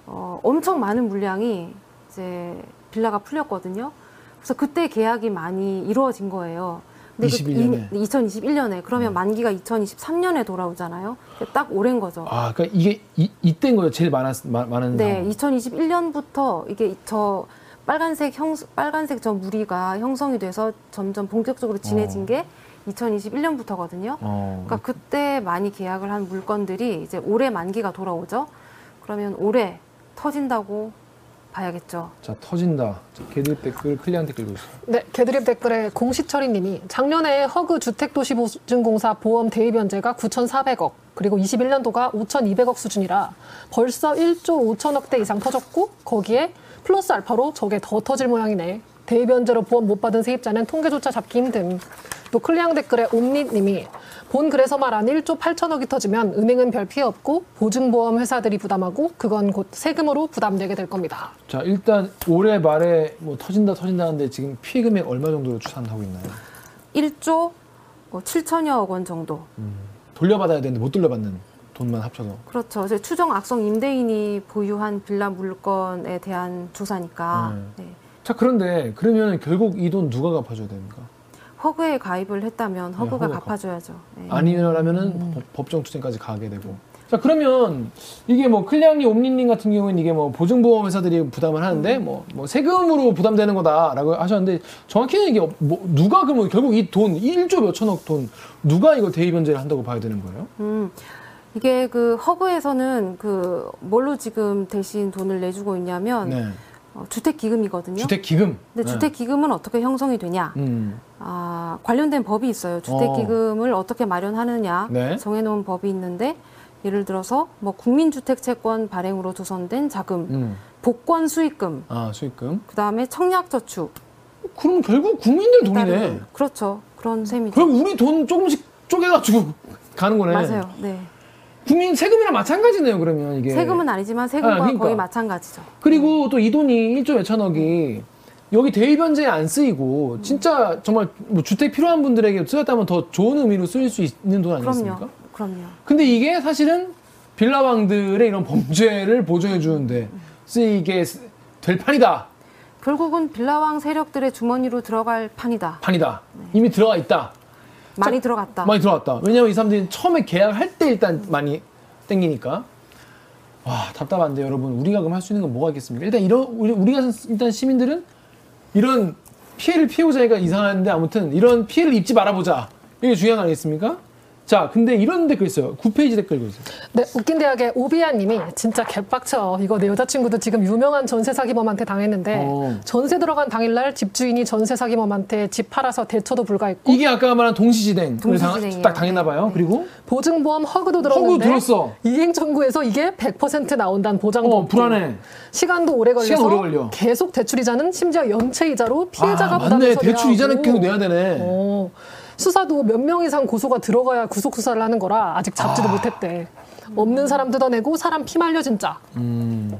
어, 엄청 많은 물량이 이제 빌라가 풀렸거든요. 그래서 그때 계약이 많이 이루어진 거예요. 근데 이십일 년에. 그 이, 이천이십일 년에 그러면 네. 만기가 이천이십삼 년에 돌아오잖아요. 딱 올해인 거죠. 아, 그러니까 이게 이, 이때인 거예요. 제일 많았, 마, 많은. 네, 상황. 이천이십일 년부터 이게 저. 빨간색 형 빨간색 저 무리가 형성이 돼서 점점 본격적으로 진해진 어. 게 이천이십일 년부터거든요. 어. 그러니까 그때 많이 계약을 한 물건들이 이제 올해 만기가 돌아오죠. 그러면 올해 터진다고 봐야겠죠. 자, 터진다. 개드립 댓글 클리앙 댓글 보세요. 네, 개드립 댓글에 공시철이님이 작년에 허그 주택도시보증공사 보험 대입 연재가 구천사백억 그리고 이십일 년도가 오천이백억 수준이라 벌써 일조 오천억대 이상 터졌고 거기에 플러스 알파로 저게 더 터질 모양이네. 대입 연재로 보험 못 받은 세입자는 통계조차 잡기 힘듦. 또 클리앙 댓글에 옴니님이 본 그래서 말한 일조 팔천억이 터지면 은행은 별 피해 없고 보증보험 회사들이 부담하고 그건 곧 세금으로 부담되게 될 겁니다. 자, 일단 올해 말에 뭐 터진다 터진다는데 지금 피해 금액 얼마 정도로 추산하고 있나요? 일조 칠천여억 원 정도. 음, 돌려받아야 되는데 못 돌려받는. 돈만 합쳐서. 그렇죠. 이제 추정 악성 임대인이 보유한 빌라 물건에 대한 조사니까. 네. 네. 자, 그런데 그러면 결국 이 돈 누가 갚아줘야 됩니까? 허그에 가입을 했다면 허그가 네, 갚아줘야죠. 네. 아니면은 음. 법정 투쟁까지 가게 되고. 자, 그러면 이게 뭐 클리앙리 옴니님 같은 경우에는 이게 뭐 보증보험 회사들이 부담을 하는데 음. 뭐, 뭐 세금으로 부담되는 거다라고 하셨는데 정확히는 이게 뭐 누가 그러면 결국 이 돈 일조 몇천억 돈 누가 이거 대입 연재를 한다고 봐야 되는 거예요? 음. 이게 그 허그에서는 그 뭘로 지금 대신 돈을 내주고 있냐면 네. 어, 주택기금이거든요. 주택기금. 근데 네. 주택기금은 어떻게 형성이 되냐? 음. 아, 관련된 법이 있어요. 주택기금을 어. 어떻게 마련하느냐 네. 정해놓은 법이 있는데 예를 들어서 뭐 국민주택채권 발행으로 조성된 자금, 음. 복권 수익금, 아, 수익금, 그 다음에 청약저축. 그럼 결국 국민들 돈이네. 그렇죠. 그런 셈이죠. 그럼 우리 돈 조금씩 쪼개가지고 가는 거네. 맞아요. 네. 국민 세금이랑 마찬가지네요, 그러면 이게. 세금은 아니지만 세금과 아, 그러니까. 거의 마찬가지죠. 그리고 또 이 돈이 일조 몇천억이 여기 대입 연재에 안 쓰이고 음. 진짜 정말 뭐 주택 필요한 분들에게 쓰였다면 더 좋은 의미로 쓰일 수 있는 돈 아니겠습니까? 그럼요. 그럼요. 근데 이게 사실은 빌라왕들의 이런 범죄를 보조해 주는데 쓰이게 될 판이다. 결국은 빌라왕 세력들의 주머니로 들어갈 판이다. 판이다. 네. 이미 들어가 있다. 많이 자, 들어갔다. 많이 들어갔다. 왜냐면 이 사람들이 처음에 계약할 때 일단 많이 땡기니까. 와, 답답한데 여러분 우리가 그럼 할 수 있는 건 뭐가 있겠습니까? 일단 이런 우리가 일단 시민들은 이런 피해를 피우자니까 이상한데 아무튼 이런 피해를 입지 말아보자. 이게 중요한 거 아니겠습니까? 자, 근데 이런 댓글 있어요. 구 페이지 댓글 보세요. 네, 웃긴 대학의 오비아님이 진짜 개빡쳐. 이거 내 여자친구도 지금 유명한 전세 사기범한테 당했는데 어. 전세 들어간 당일날 집주인이 전세 사기범한테 집 팔아서 대처도 불가했고 이게 아까 말한 동시진행. 동시진행 딱 당했나 봐요. 네. 그리고 보증보험 허그도 들었는데 허그 들었어. 이행청구에서 이게 백 퍼센트 나온다는 보장도 어, 불안해. 시간도 오래 걸려서 시간 오래 걸려. 계속 대출이자는 심지어 연체이자로 피해자가 아, 맞네. 대출이자는 계속 내야 되네. 어. 수사도 몇 명 이상 고소가 들어가야 구속 수사를 하는 거라 아직 잡지도 아. 못했대. 없는 사람 뜯어내고 사람 피 말려 진짜. 음.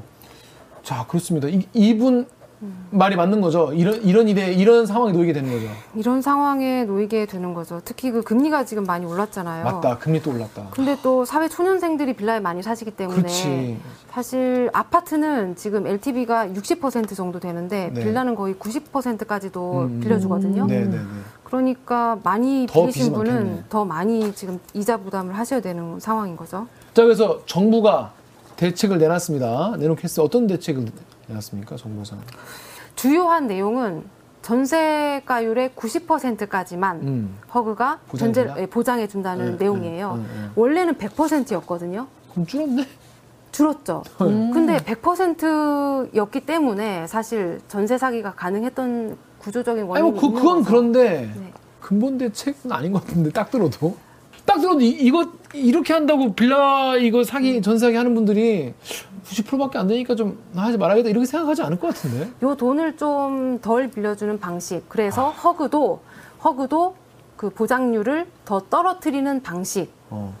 자, 그렇습니다. 이, 이분 음. 말이 맞는 거죠. 이런 이런 일에 이런 상황에 놓이게 되는 거죠. 이런 상황에 놓이게 되는 거죠. 특히 그 금리가 지금 많이 올랐잖아요. 맞다, 금리 또 올랐다. 근데 또 사회 초년생들이 빌라에 많이 사시기 때문에 그렇지. 사실 아파트는 지금 엘티브이가 육십 퍼센트 정도 되는데 네. 빌라는 거의 구십 퍼센트까지도 음. 빌려주거든요. 음. 네, 네, 네. 그러니까 많이 빌리신 분은 많겠네. 더 많이 지금 이자 부담을 하셔야 되는 상황인 거죠. 자, 그래서 정부가 대책을 내놨습니다. 내놓겠어요. 어떤 대책을 내놨습니까, 정부에서는? 주요한 내용은 전세가율의 구십 퍼센트까지만 음. 허그가 보장해준다? 전제, 예, 보장해준다는 네, 내용이에요. 네, 네, 네. 원래는 백 퍼센트였거든요. 그럼 줄었네? 줄었죠. 음. 근데 백 퍼센트였기 때문에 사실 전세 사기가 가능했던 구조적인 원인이 아니, 뭐, 그, 그건 거죠. 그런데 네. 근본 대책은 아닌 것 같은데, 딱 들어도. 딱 들어도 이, 이거 이렇게 한다고 빌라 이거 사기 전세하기 하는 분들이 구십 퍼센트밖에 안 되니까 좀 하지 말아야겠다 이렇게 생각하지 않을 것 같은데. 요 돈을 좀 덜 빌려주는 방식. 그래서 아. 허그도 허그도 그 보장률을 더 떨어뜨리는 방식이 어.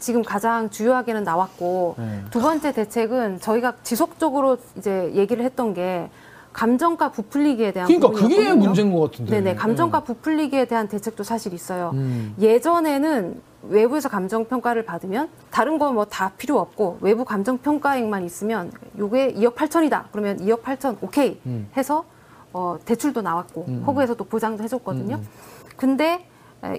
지금 가장 주요하게는 나왔고 네. 두 번째 대책은 저희가 지속적으로 이제 얘기를 했던 게. 감정가 부풀리기에 대한 그러니까 부분이었거든요. 그게 문제인 것 같은데. 네네, 감정가 네. 부풀리기에 대한 대책도 사실 있어요. 음. 예전에는 외부에서 감정평가를 받으면 다른 건 뭐 다 필요 없고 외부 감정평가액만 있으면 요게 이억 팔천이다. 그러면 이억 팔천 오케이 음. 해서 어, 대출도 나왔고 음. 허그에서 또 보장도 해줬거든요. 음. 근데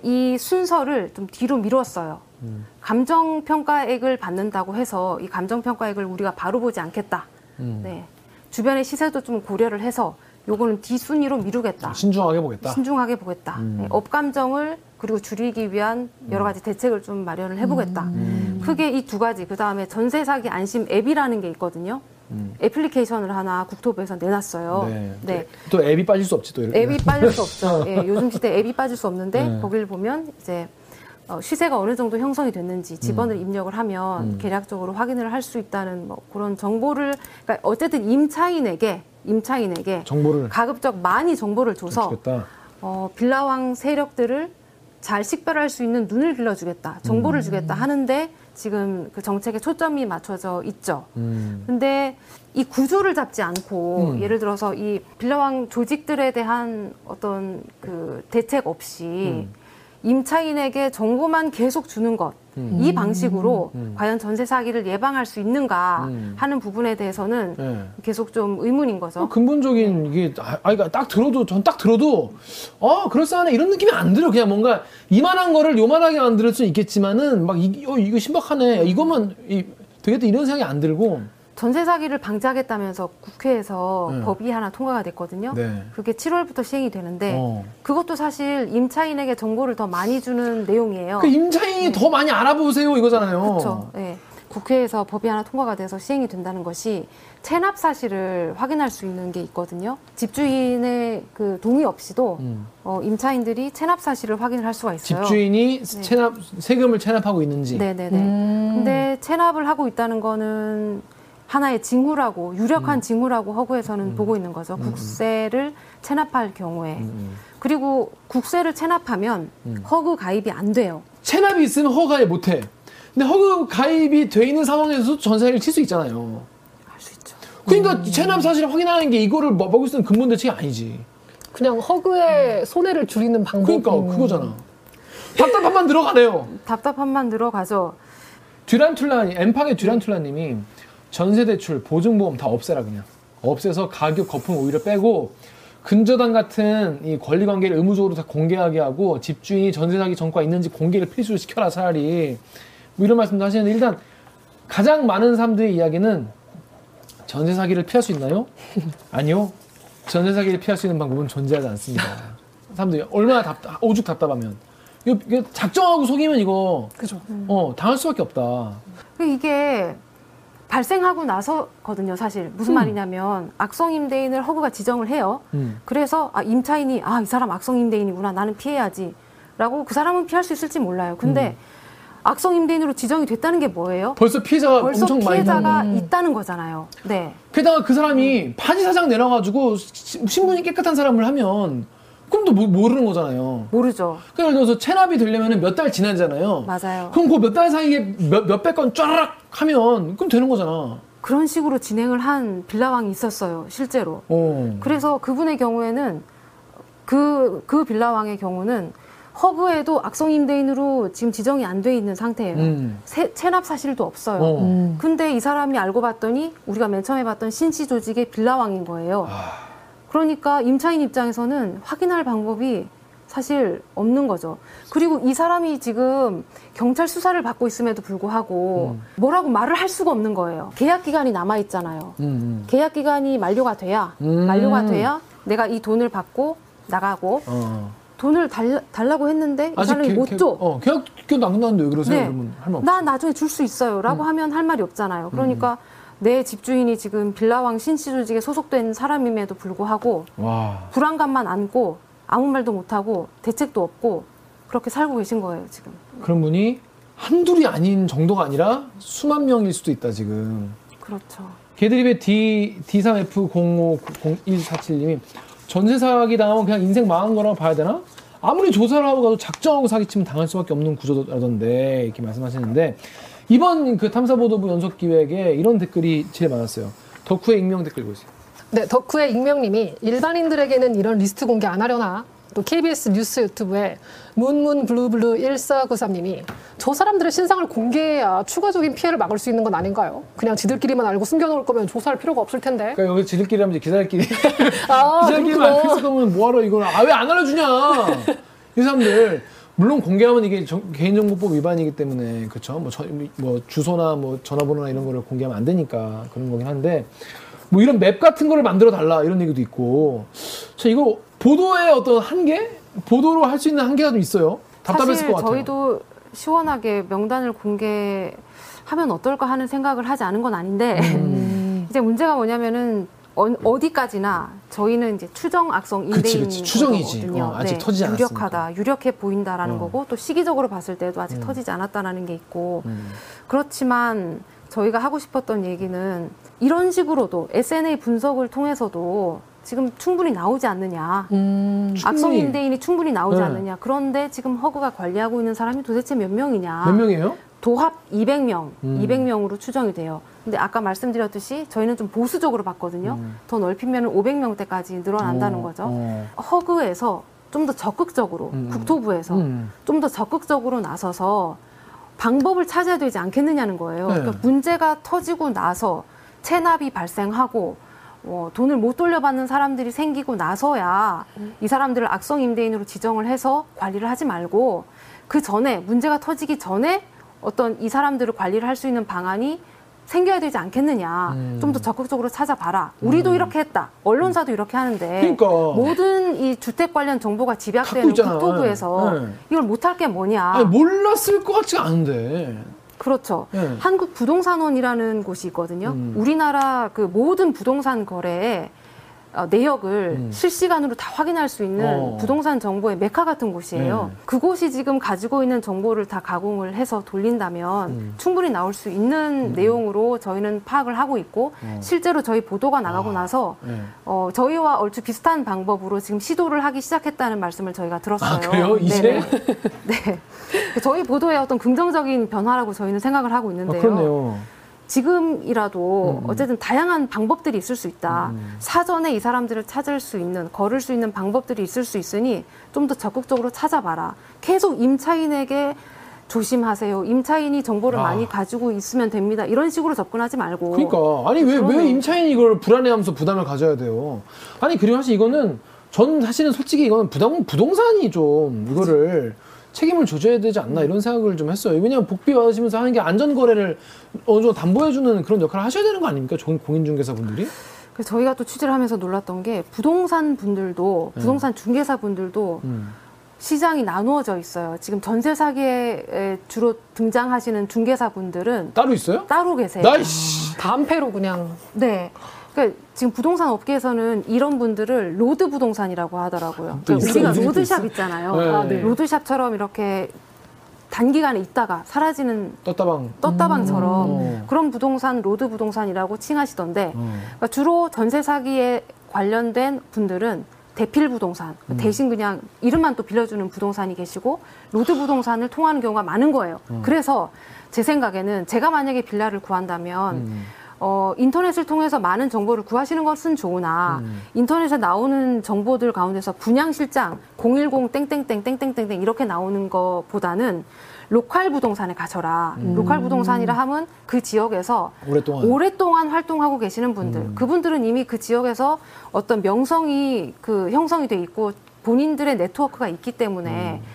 이 순서를 좀 뒤로 미뤘어요. 음. 감정평가액을 받는다고 해서 이 감정평가액을 우리가 바로 보지 않겠다. 음. 네. 주변의 시세도 좀 고려를 해서 요거는 뒷순위로 미루겠다. 신중하게 보겠다. 신중하게 보겠다. 음. 네, 업감정을 그리고 줄이기 위한 여러 가지 대책을 좀 마련을 해보겠다. 음. 크게 이 두 가지. 그다음에 전세 사기 안심 앱이라는 게 있거든요. 음. 애플리케이션을 하나 국토부에서 내놨어요. 네. 네. 또 앱이 빠질 수 없지. 또 이렇게. 앱이 빠질 수 없죠. 예, 요즘 시대에 앱이 빠질 수 없는데 네. 거기를 보면 이제 시세가 어느 정도 형성이 됐는지 집원을 음. 입력을 하면 음. 계략적으로 확인을 할 수 있다는 뭐 그런 정보를 그러니까 어쨌든 임차인에게 임차인에게 정보를 가급적 많이 정보를 줘서 어, 빌라왕 세력들을 잘 식별할 수 있는 눈을 길러주겠다, 정보를 음. 주겠다 하는데 지금 그 정책에 초점이 맞춰져 있죠. 음. 근데 이 구조를 잡지 않고 음. 예를 들어서 이 빌라왕 조직들에 대한 어떤 그 대책 없이. 음. 임차인에게 정보만 계속 주는 것, 음. 이 방식으로 음. 과연 전세 사기를 예방할 수 있는가 음. 하는 부분에 대해서는 네. 계속 좀 의문인 거죠. 근본적인 이게 아, 그러니까 딱 들어도 전 딱 들어도 어 그럴싸하네 이런 느낌이 안 들어. 그냥 뭔가 이만한 거를 요만하게 만들 수는 있겠지만은 막 이, 어, 이거 신박하네 이거만 이, 되겠다 이런 생각이 안 들고. 전세 사기를 방지하겠다면서 국회에서 네. 법이 하나 통과가 됐거든요. 네. 그게 칠월부터 시행이 되는데 어. 그것도 사실 임차인에게 정보를 더 많이 주는 내용이에요. 그 임차인이 네. 더 많이 알아보세요 이거잖아요. 그렇죠. 네. 국회에서 법이 하나 통과가 돼서 시행이 된다는 것이 체납 사실을 확인할 수 있는 게 있거든요. 집주인의 그 동의 없이도 음. 어, 임차인들이 체납 사실을 확인을 할 수가 있어요. 집주인이 네. 체납 세금을 체납하고 있는지. 네네네. 음. 근데 체납을 하고 있다는 거는 하나의 징후라고 유력한 음. 징후라고 허그에서는 음. 보고 있는 거죠. 음. 국세를 체납할 경우에. 음. 그리고 국세를 체납하면 음. 허그 가입이 안 돼요. 체납이 있으면 허그 가입 못해. 근데 허그 가입이 돼 있는 상황에서도 전세를 칠 수 있잖아요. 할 수 있죠. 그러니까 음. 체납 사실을 확인하는 게 이거를 막을 수 있는 근본 대책이 아니지. 그냥 허그의 음. 손해를 줄이는 방법이. 그러니까 그거잖아. 답답함만 들어가네요. 답답함만 들어가죠. 듀란툴라, 엠팡의 듀란툴라님이 전세대출, 보증보험 다 없애라 그냥. 없애서 가격 거품 오히려 빼고 근저당 같은 이 권리관계를 의무적으로 다 공개하게 하고 집주인이 전세사기 전과 있는지 공개를 필수로 시켜라 차라리. 뭐 이런 말씀도 하시는데 일단 가장 많은 사람들의 이야기는 전세사기를 피할 수 있나요? 아니요. 전세사기를 피할 수 있는 방법은 존재하지 않습니다. 사람들이 얼마나 답답, 오죽 답답하면. 이거, 이거 작정하고 속이면 이거 그죠. 어, 당할 수밖에 없다. 이게... 발생하고 나서거든요, 사실. 무슨 음. 말이냐면 악성임대인을 허그가 지정을 해요. 음. 그래서 아, 임차인이 아, 이 사람 악성임대인이구나, 나는 피해야지 라고 그 사람은 피할 수 있을지 몰라요. 근데 음. 악성임대인으로 지정이 됐다는 게 뭐예요? 벌써 피해자가 벌써 엄청 피해자가 많이 나는... 있다는 거잖아요. 네. 게다가 그 사람이 파지사장 내놔가지고 신분이 깨끗한 사람을 하면 그럼 또 모르는 거잖아요. 모르죠. 그러니까 예를 들어서 체납이 되려면 몇 달 지나잖아요. 맞아요. 그럼 그 몇 달 사이에 몇, 몇백 건 쫘라락 하면 그럼 되는 거잖아. 그런 식으로 진행을 한 빌라왕이 있었어요, 실제로. 오. 그래서 그분의 경우에는 그, 그 빌라왕의 경우는 허브에도 악성임대인으로 지금 지정이 안 돼 있는 상태예요. 음. 세, 체납 사실도 없어요. 음. 근데 이 사람이 알고 봤더니 우리가 맨 처음에 봤던 신씨 조직의 빌라왕인 거예요. 아. 그러니까 임차인 입장에서는 확인할 방법이 사실 없는 거죠. 그리고 이 사람이 지금 경찰 수사를 받고 있음에도 불구하고 음. 뭐라고 말을 할 수가 없는 거예요. 계약 기간이 남아 있잖아요. 음, 음. 계약 기간이 만료가 돼야 음. 만료가 돼야 내가 이 돈을 받고 나가고 어. 돈을 달라, 달라고 했는데 이 사람이 못 개, 줘. 어, 계약 기간 남는데 왜 그러세요? 네. 그러면 할 말 없어요. 나 나중에 줄 수 있어요 라고 음. 하면 할 말이 없잖아요. 그러니까 음. 내 집주인이 지금 빌라왕 신씨 조직에 소속된 사람임에도 불구하고 와. 불안감만 안고 아무 말도 못하고 대책도 없고 그렇게 살고 계신 거예요, 지금. 그런 분이 한둘이 아닌 정도가 아니라 수만 명일 수도 있다, 지금. 그렇죠. 개드립의 디 삼 에프 공오공일사칠님이 전세 사기 당하면 그냥 인생 망한 거라고 봐야 되나? 아무리 조사를 하고 가도 작정하고 사기치면 당할 수밖에 없는 구조라던데 이렇게 말씀하시는데 이번 그 탐사보도부 연속기획에 이런 댓글이 제일 많았어요. 덕후의 익명 댓글 보세요. 네, 덕후의 익명님이 일반인들에게는 이런 리스트 공개 안 하려나? 또 케이비에스 뉴스 유튜브에 문문블루블루 일사구삼님이 저 사람들의 신상을 공개해야 추가적인 피해를 막을 수 있는 건 아닌가요? 그냥 지들끼리만 알고 숨겨놓을 거면 조사할 필요가 없을 텐데. 그러니까 여기 지들끼리 하면 이제 기자들끼리. 아, 기자들끼리만 알고 있을 거면 뭐하러 이걸. 아, 왜 안 알려주냐? 이 사람들. 물론 공개하면 이게 정, 개인정보법 위반이기 때문에 그렇죠. 뭐, 뭐 주소나 뭐 전화번호나 이런 거를 공개하면 안 되니까 그런 거긴 한데 뭐 이런 맵 같은 거를 만들어 달라 이런 얘기도 있고. 자, 이거 보도의 어떤 한계? 보도로 할 수 있는 한계가 좀 있어요. 답답했을 것 같아요. 사실 저희도 시원하게 명단을 공개하면 어떨까 하는 생각을 하지 않은 건 아닌데 음. 이제 문제가 뭐냐면은 어, 어디까지나 저희는 이제 추정 악성 임대인 거거든요. 어, 아직 네, 터지지 않았으니까. 유력하다, 유력해 보인다라는 어. 거고 또 시기적으로 봤을 때도 아직 음. 터지지 않았다라는 게 있고 음. 그렇지만 저희가 하고 싶었던 얘기는 이런 식으로도 에스엔에이 분석을 통해서도 지금 충분히 나오지 않느냐. 음, 악성 임대인이 충분히 나오지 네. 않느냐. 그런데 지금 허그가 관리하고 있는 사람이 도대체 몇 명이냐. 몇 명이에요? 도합 이백 명, 음. 이백 명으로 추정이 돼요. 근데 아까 말씀드렸듯이 저희는 좀 보수적으로 봤거든요. 음. 더 넓히면 오백 명대까지 늘어난다는 오, 거죠. 오. 허그에서 좀 더 적극적으로, 음. 국토부에서 음. 좀 더 적극적으로 나서서 방법을 찾아야 되지 않겠느냐는 거예요. 네. 그러니까 문제가 터지고 나서 체납이 발생하고 어, 돈을 못 돌려받는 사람들이 생기고 나서야 음. 이 사람들을 악성 임대인으로 지정을 해서 관리를 하지 말고 그 전에, 문제가 터지기 전에 어떤 이 사람들을 관리를 할 수 있는 방안이 생겨야 되지 않겠느냐. 음. 좀 더 적극적으로 찾아봐라. 우리도 음. 이렇게 했다. 언론사도 음. 이렇게 하는데 그러니까. 모든 이 주택 관련 정보가 집약되는 국토부에서 네. 이걸 못할 게 뭐냐. 아니, 몰랐을 것 같지가 않은데. 그렇죠. 네. 한국부동산원이라는 곳이 있거든요. 음. 우리나라 그 모든 부동산 거래에 어, 내역을 음. 실시간으로 다 확인할 수 있는 어. 부동산 정보의 메카 같은 곳이에요. 네. 그곳이 지금 가지고 있는 정보를 다 가공을 해서 돌린다면 음. 충분히 나올 수 있는 음. 내용으로 저희는 파악을 하고 있고 어. 실제로 저희 보도가 나가고 아. 나서 네. 어, 저희와 얼추 비슷한 방법으로 지금 시도를 하기 시작했다는 말씀을 저희가 들었어요. 아, 그래요? 이제? 네. 저희 보도의 어떤 긍정적인 변화라고 저희는 생각을 하고 있는데요. 아, 그렇네요. 지금이라도 음. 어쨌든 다양한 방법들이 있을 수 있다. 음. 사전에 이 사람들을 찾을 수 있는, 걸을 수 있는 방법들이 있을 수 있으니 좀 더 적극적으로 찾아봐라. 계속 임차인에게 조심하세요. 임차인이 정보를 아. 많이 가지고 있으면 됩니다. 이런 식으로 접근하지 말고. 그러니까. 아니, 왜, 왜 임차인이 이걸 불안해하면서 부담을 가져야 돼요? 아니, 그리고 사실 이거는 전 사실은 솔직히 이거는 부담, 부동산이 좀 이거를 책임을 져줘야 되지 않나 이런 생각을 좀 했어요. 왜냐하면 복비 받으시면서 하는 게 안전거래를 어느 정도 담보해주는 그런 역할을 하셔야 되는 거 아닙니까? 공인중개사분들이? 그래서 저희가 또 취재를 하면서 놀랐던 게 부동산 분들도, 부동산 네. 중개사분들도 음. 시장이 나누어져 있어요. 지금 전세 사기에 주로 등장하시는 중개사분들은 따로 있어요? 따로 계세요. 나이씨! 담패로 그냥. 네. 그러니까 지금 부동산 업계에서는 이런 분들을 로드 부동산이라고 하더라고요. 그러니까 우리가 로드샵 있잖아요. 네. 아, 네. 로드샵처럼 이렇게 단기간에 있다가 사라지는 떴다방. 떴다방처럼 음. 그런 부동산 로드 부동산이라고 칭하시던데 음. 그러니까 주로 전세 사기에 관련된 분들은 대필 부동산, 음. 대신 그냥 이름만 또 빌려주는 부동산이 계시고 로드 부동산을 통하는 경우가 많은 거예요. 음. 그래서 제 생각에는 제가 만약에 빌라를 구한다면 음. 어, 인터넷을 통해서 많은 정보를 구하시는 것은 좋으나 음. 인터넷에 나오는 정보들 가운데서 분양실장 공일공 땡땡땡 땡땡땡 이렇게 나오는 것보다는 로컬 부동산에 가셔라. 음. 로컬 부동산이라 하면 그 지역에서 오랫동안, 오랫동안 활동하고 계시는 분들. 음. 그분들은 이미 그 지역에서 어떤 명성이 그 형성이 돼 있고 본인들의 네트워크가 있기 때문에 음.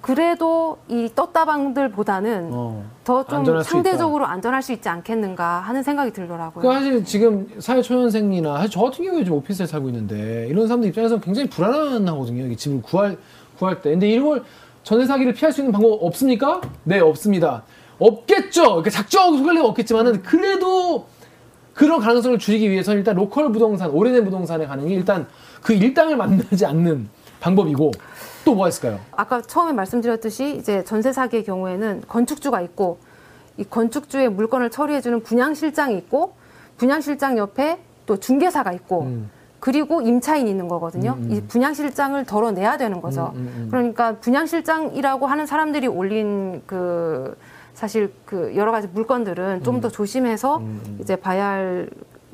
그래도 이 떴다방들보다는 어, 더 좀 상대적으로 있다. 안전할 수 있지 않겠는가 하는 생각이 들더라고요. 그러니까 사실 지금 사회초년생이나 저 같은 경우에 지금 오피스에 살고 있는데 이런 사람들 입장에서는 굉장히 불안하거든요. 이게 집을 구할, 구할 때. 근데 이걸 전세 사기를 피할 수 있는 방법 없습니까? 네, 없습니다. 없겠죠. 그러니까 작정하고 속일 리가 없겠지만은 그래도 그런 가능성을 줄이기 위해서는 일단 로컬 부동산, 오래된 부동산에 가는 게 일단 그 일당을 만나지 않는 방법이고 또 뭐가 있을까요? 아까 처음에 말씀드렸듯이 이제 전세 사기의 경우에는 건축주가 있고 이 건축주의 물건을 처리해주는 분양실장이 있고 분양실장 옆에 또 중개사가 있고 음. 그리고 임차인이 있는 거거든요. 음, 음. 이 분양실장을 덜어내야 되는 거죠. 음, 음, 음. 그러니까 분양실장이라고 하는 사람들이 올린 그 사실 그 여러 가지 물건들은 음. 좀 더 조심해서 음, 음. 이제 봐야 할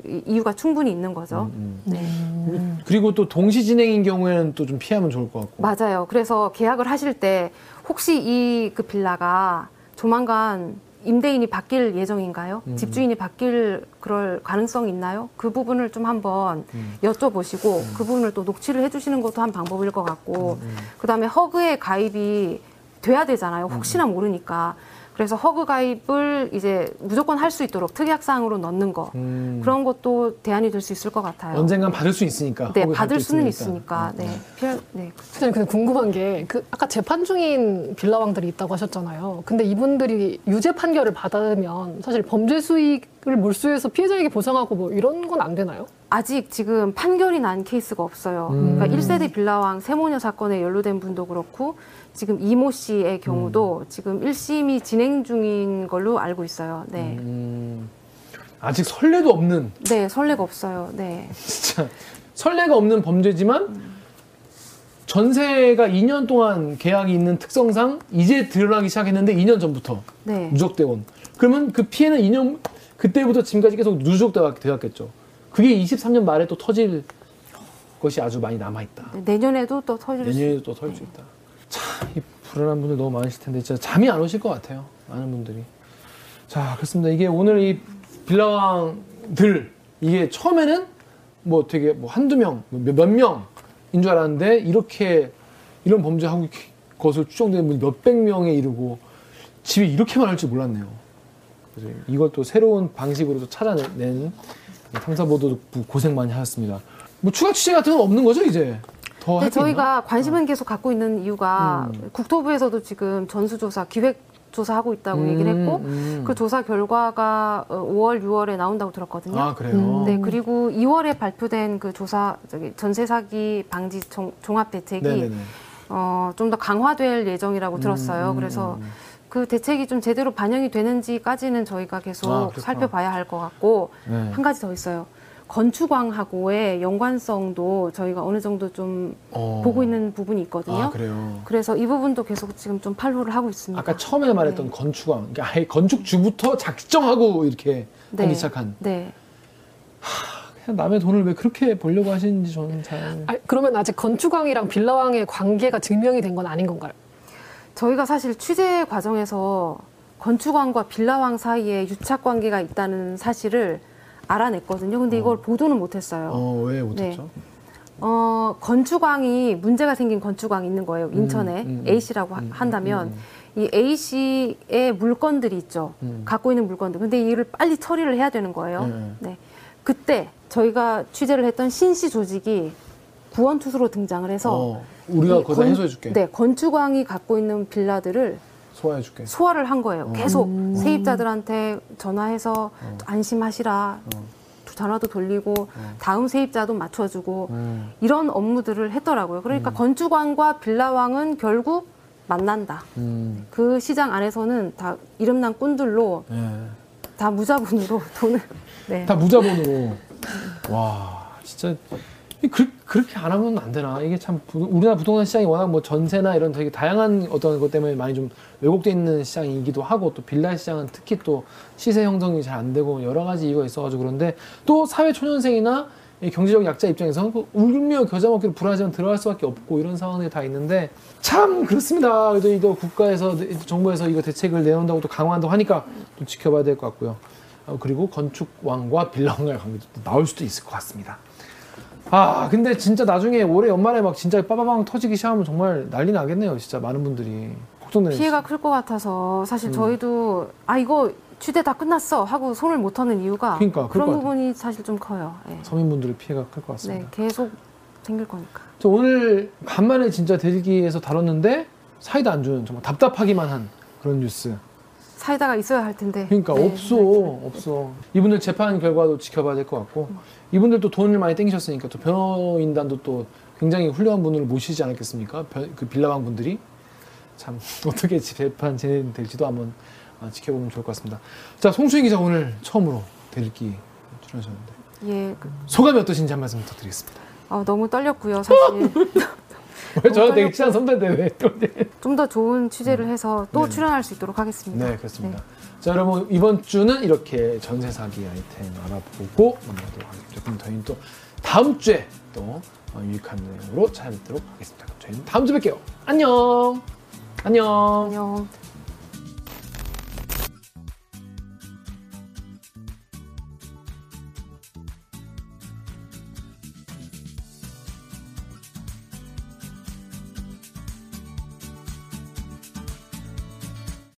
이유가 충분히 있는 거죠. 음, 음. 네. 음. 그리고 또 동시 진행인 경우에는 또 좀 피하면 좋을 것 같고. 맞아요. 그래서 계약을 하실 때 혹시 이 그 빌라가 조만간 임대인이 바뀔 예정인가요? 음. 집주인이 바뀔 그럴 가능성이 있나요? 그 부분을 좀 한번 음. 여쭤보시고 음. 그 부분을 또 녹취를 해주시는 것도 한 방법일 것 같고 음. 그다음에 허그에 가입이 돼야 되잖아요. 혹시나 음. 모르니까. 그래서 허그 가입을 이제 무조건 할 수 있도록 특약사항으로 넣는 거 음. 그런 것도 대안이 될 수 있을 것 같아요. 언젠간 받을 수 있으니까. 네, 받을 수는 있으니까. 있으니까. 네. 피할, 네. 선생님, 근데 궁금한 게 그 아까 재판 중인 빌라왕들이 있다고 하셨잖아요. 근데 이분들이 유죄 판결을 받으면 사실 범죄 수익을 몰수해서 피해자에게 보상하고 뭐 이런 건 안 되나요? 아직 지금 판결이 난 케이스가 없어요. 음. 그러니까 일 세대 빌라왕 세모녀 사건에 연루된 분도 그렇고 지금 이모 씨의 경우도 음. 지금 일 심이 진행 중인 걸로 알고 있어요. 네. 음. 아직 선례도 없는. 네, 선례가 없어요. 네. 진짜 선례가 없는 범죄지만 음. 전세가 이 년 동안 계약이 있는 특성상 이제 드러나기 시작했는데 이 년 전부터 네. 누적되어 온. 그러면 그 피해는 이 년 그때부터 지금까지 계속 누적되었겠죠. 그게 이십삼 년 말에 또 터질 것이 아주 많이 남아있다. 네, 내년에도 또 터질 내년에도 또 터질 수 네. 있다. 참, 이 불안한 분들 너무 많으실 텐데 진짜 잠이 안 오실 것 같아요. 많은 분들이. 자, 그렇습니다. 이게 오늘 이 빌라왕들 이게 처음에는 뭐 되게 뭐 한두 명, 몇 명인 줄 알았는데 이렇게 이런 범죄하고 것을 추정되는 분이 몇백 명에 이르고 집이 이렇게 많을 줄 몰랐네요. 그래서 이걸 또 새로운 방식으로 찾아낸 탐사보도 고생 많이 하셨습니다. 뭐 추가 취재 같은 건 없는 거죠, 이제? 네, 저희가 있나? 관심은 어. 계속 갖고 있는 이유가 음. 국토부에서도 지금 전수조사, 기획조사하고 있다고 음, 얘기를 했고 음. 그 조사 결과가 오월, 유월에 나온다고 들었거든요. 아, 그래요? 음. 네, 그리고 이월에 발표된 그 조사, 저기 전세 사기 방지 종, 종합 대책이 어, 좀 더 강화될 예정이라고 들었어요. 음, 그래서 음. 그 대책이 좀 제대로 반영이 되는지까지는 저희가 계속 아, 살펴봐야 할 것 같고 네. 한 가지 더 있어요. 건축왕하고의 연관성도 저희가 어느 정도 좀 어... 보고 있는 부분이 있거든요. 아, 그래요? 그래서 이 부분도 계속 지금 좀 팔로우를 하고 있습니다. 아까 처음에 말했던 네. 건축왕, 그러니까 아예 건축주부터 작정하고 이렇게 네. 하기 시작한. 네. 하, 그냥 남의 돈을 왜 그렇게 벌려고 하시는지 저는 잘. 아, 그러면 아직 건축왕이랑 빌라왕의 관계가 증명이 된 건 아닌 건가요? 저희가 사실 취재 과정에서 건축왕과 빌라왕 사이에 유착관계가 있다는 사실을 알아냈거든요. 근데 이걸 어. 보도는 못했어요. 어, 왜 못했죠? 네. 어, 건축왕이 문제가 생긴 건축왕이 있는 거예요. 인천에 음, 음, A씨라고 음, 한다면 음. 이 A씨의 물건들이 있죠. 음. 갖고 있는 물건들. 근데 이를 빨리 처리를 해야 되는 거예요. 음. 네. 그때 저희가 취재를 했던 신씨 조직이 구원투수로 등장을 해서 어, 우리가 거기다 해소해줄게. 네, 건축왕이 갖고 있는 빌라들을 소화해줄게. 소화를 한 거예요. 어. 계속 음. 세입자들한테 전화해서 어. 안심하시라. 어. 전화도 돌리고 어. 다음 세입자도 맞춰주고 음. 이런 업무들을 했더라고요. 그러니까 음. 건축왕과 빌라왕은 결국 만난다. 음. 그 시장 안에서는 다 이름난 꾼들로 예. 다 무자본으로 돈을 네. 다 무자본으로. 와, 진짜 그, 그렇게 안 하면 안 되나. 이게 참 우리나라 부동산 시장이 워낙 뭐 전세나 이런 되게 다양한 어떤 것 때문에 많이 좀 왜곡되어 있는 시장이기도 하고, 또 빌라 시장은 특히 또 시세 형성이 잘 안 되고 여러 가지 이유가 있어가지고. 그런데 또 사회 초년생이나 경제적 약자 입장에서는 그 울며 겨자 먹기로 불안하지만 들어갈 수밖에 없고 이런 상황들이 다 있는데 참 그렇습니다. 그래도 이거 국가에서 정부에서 이거 대책을 내놓는다고 또 강화한다고 하니까 또 지켜봐야 될 것 같고요. 그리고 건축왕과 빌라왕과의 관계도 나올 수도 있을 것 같습니다. 아 근데 진짜 나중에 올해 연말에 막 진짜 빠바방 터지기 시작하면 정말 난리 나겠네요. 진짜 많은 분들이 걱정되는 피해가 클 것 같아서 사실 음. 저희도 아 이거 주대 다 끝났어 하고 손을 못 터는 이유가 그러니까, 그런 부분이 사실 좀 커요. 네. 서민분들의 피해가 클 것 같습니다. 네, 계속 생길 거니까. 저 오늘 간만에 진짜 대기에서 다뤘는데 사이다 안 주는 정말 답답하기만 한 그런 뉴스. 사이다가 있어야 할 텐데. 그러니까 네, 없어. 없어. 이분들 재판 결과도 지켜봐야 될 것 같고 음. 이분들도 돈을 많이 땡기셨으니까 또 변호인단도 또 굉장히 훌륭한 분을 모시지 않았겠습니까? 그 빌라방 분들이 참 어떻게 재판 진행될지도 한번 지켜보면 좋을 것 같습니다. 자, 송수진 기자 오늘 처음으로 대들기 출연하셨는데 예, 그... 소감이 어떠신지 한 말씀 부탁드리겠습니다. 아, 너무 떨렸고요. 사실 왜 저한테 되게 친한 선배인데 왜 좀 더 좋은 취재를 해서 또 네. 출연할 수 있도록 하겠습니다. 네, 그렇습니다. 네. 자, 여러분 이번 주는 이렇게 전세 사기 아이템 알아보고 넘어가도록 하겠습니다. 그럼 저희는 또 다음 주에 또 유익한 내용으로 찾아뵙도록 하겠습니다. 저희는 다음 주 뵐게요. 안녕. 안녕. 안녕.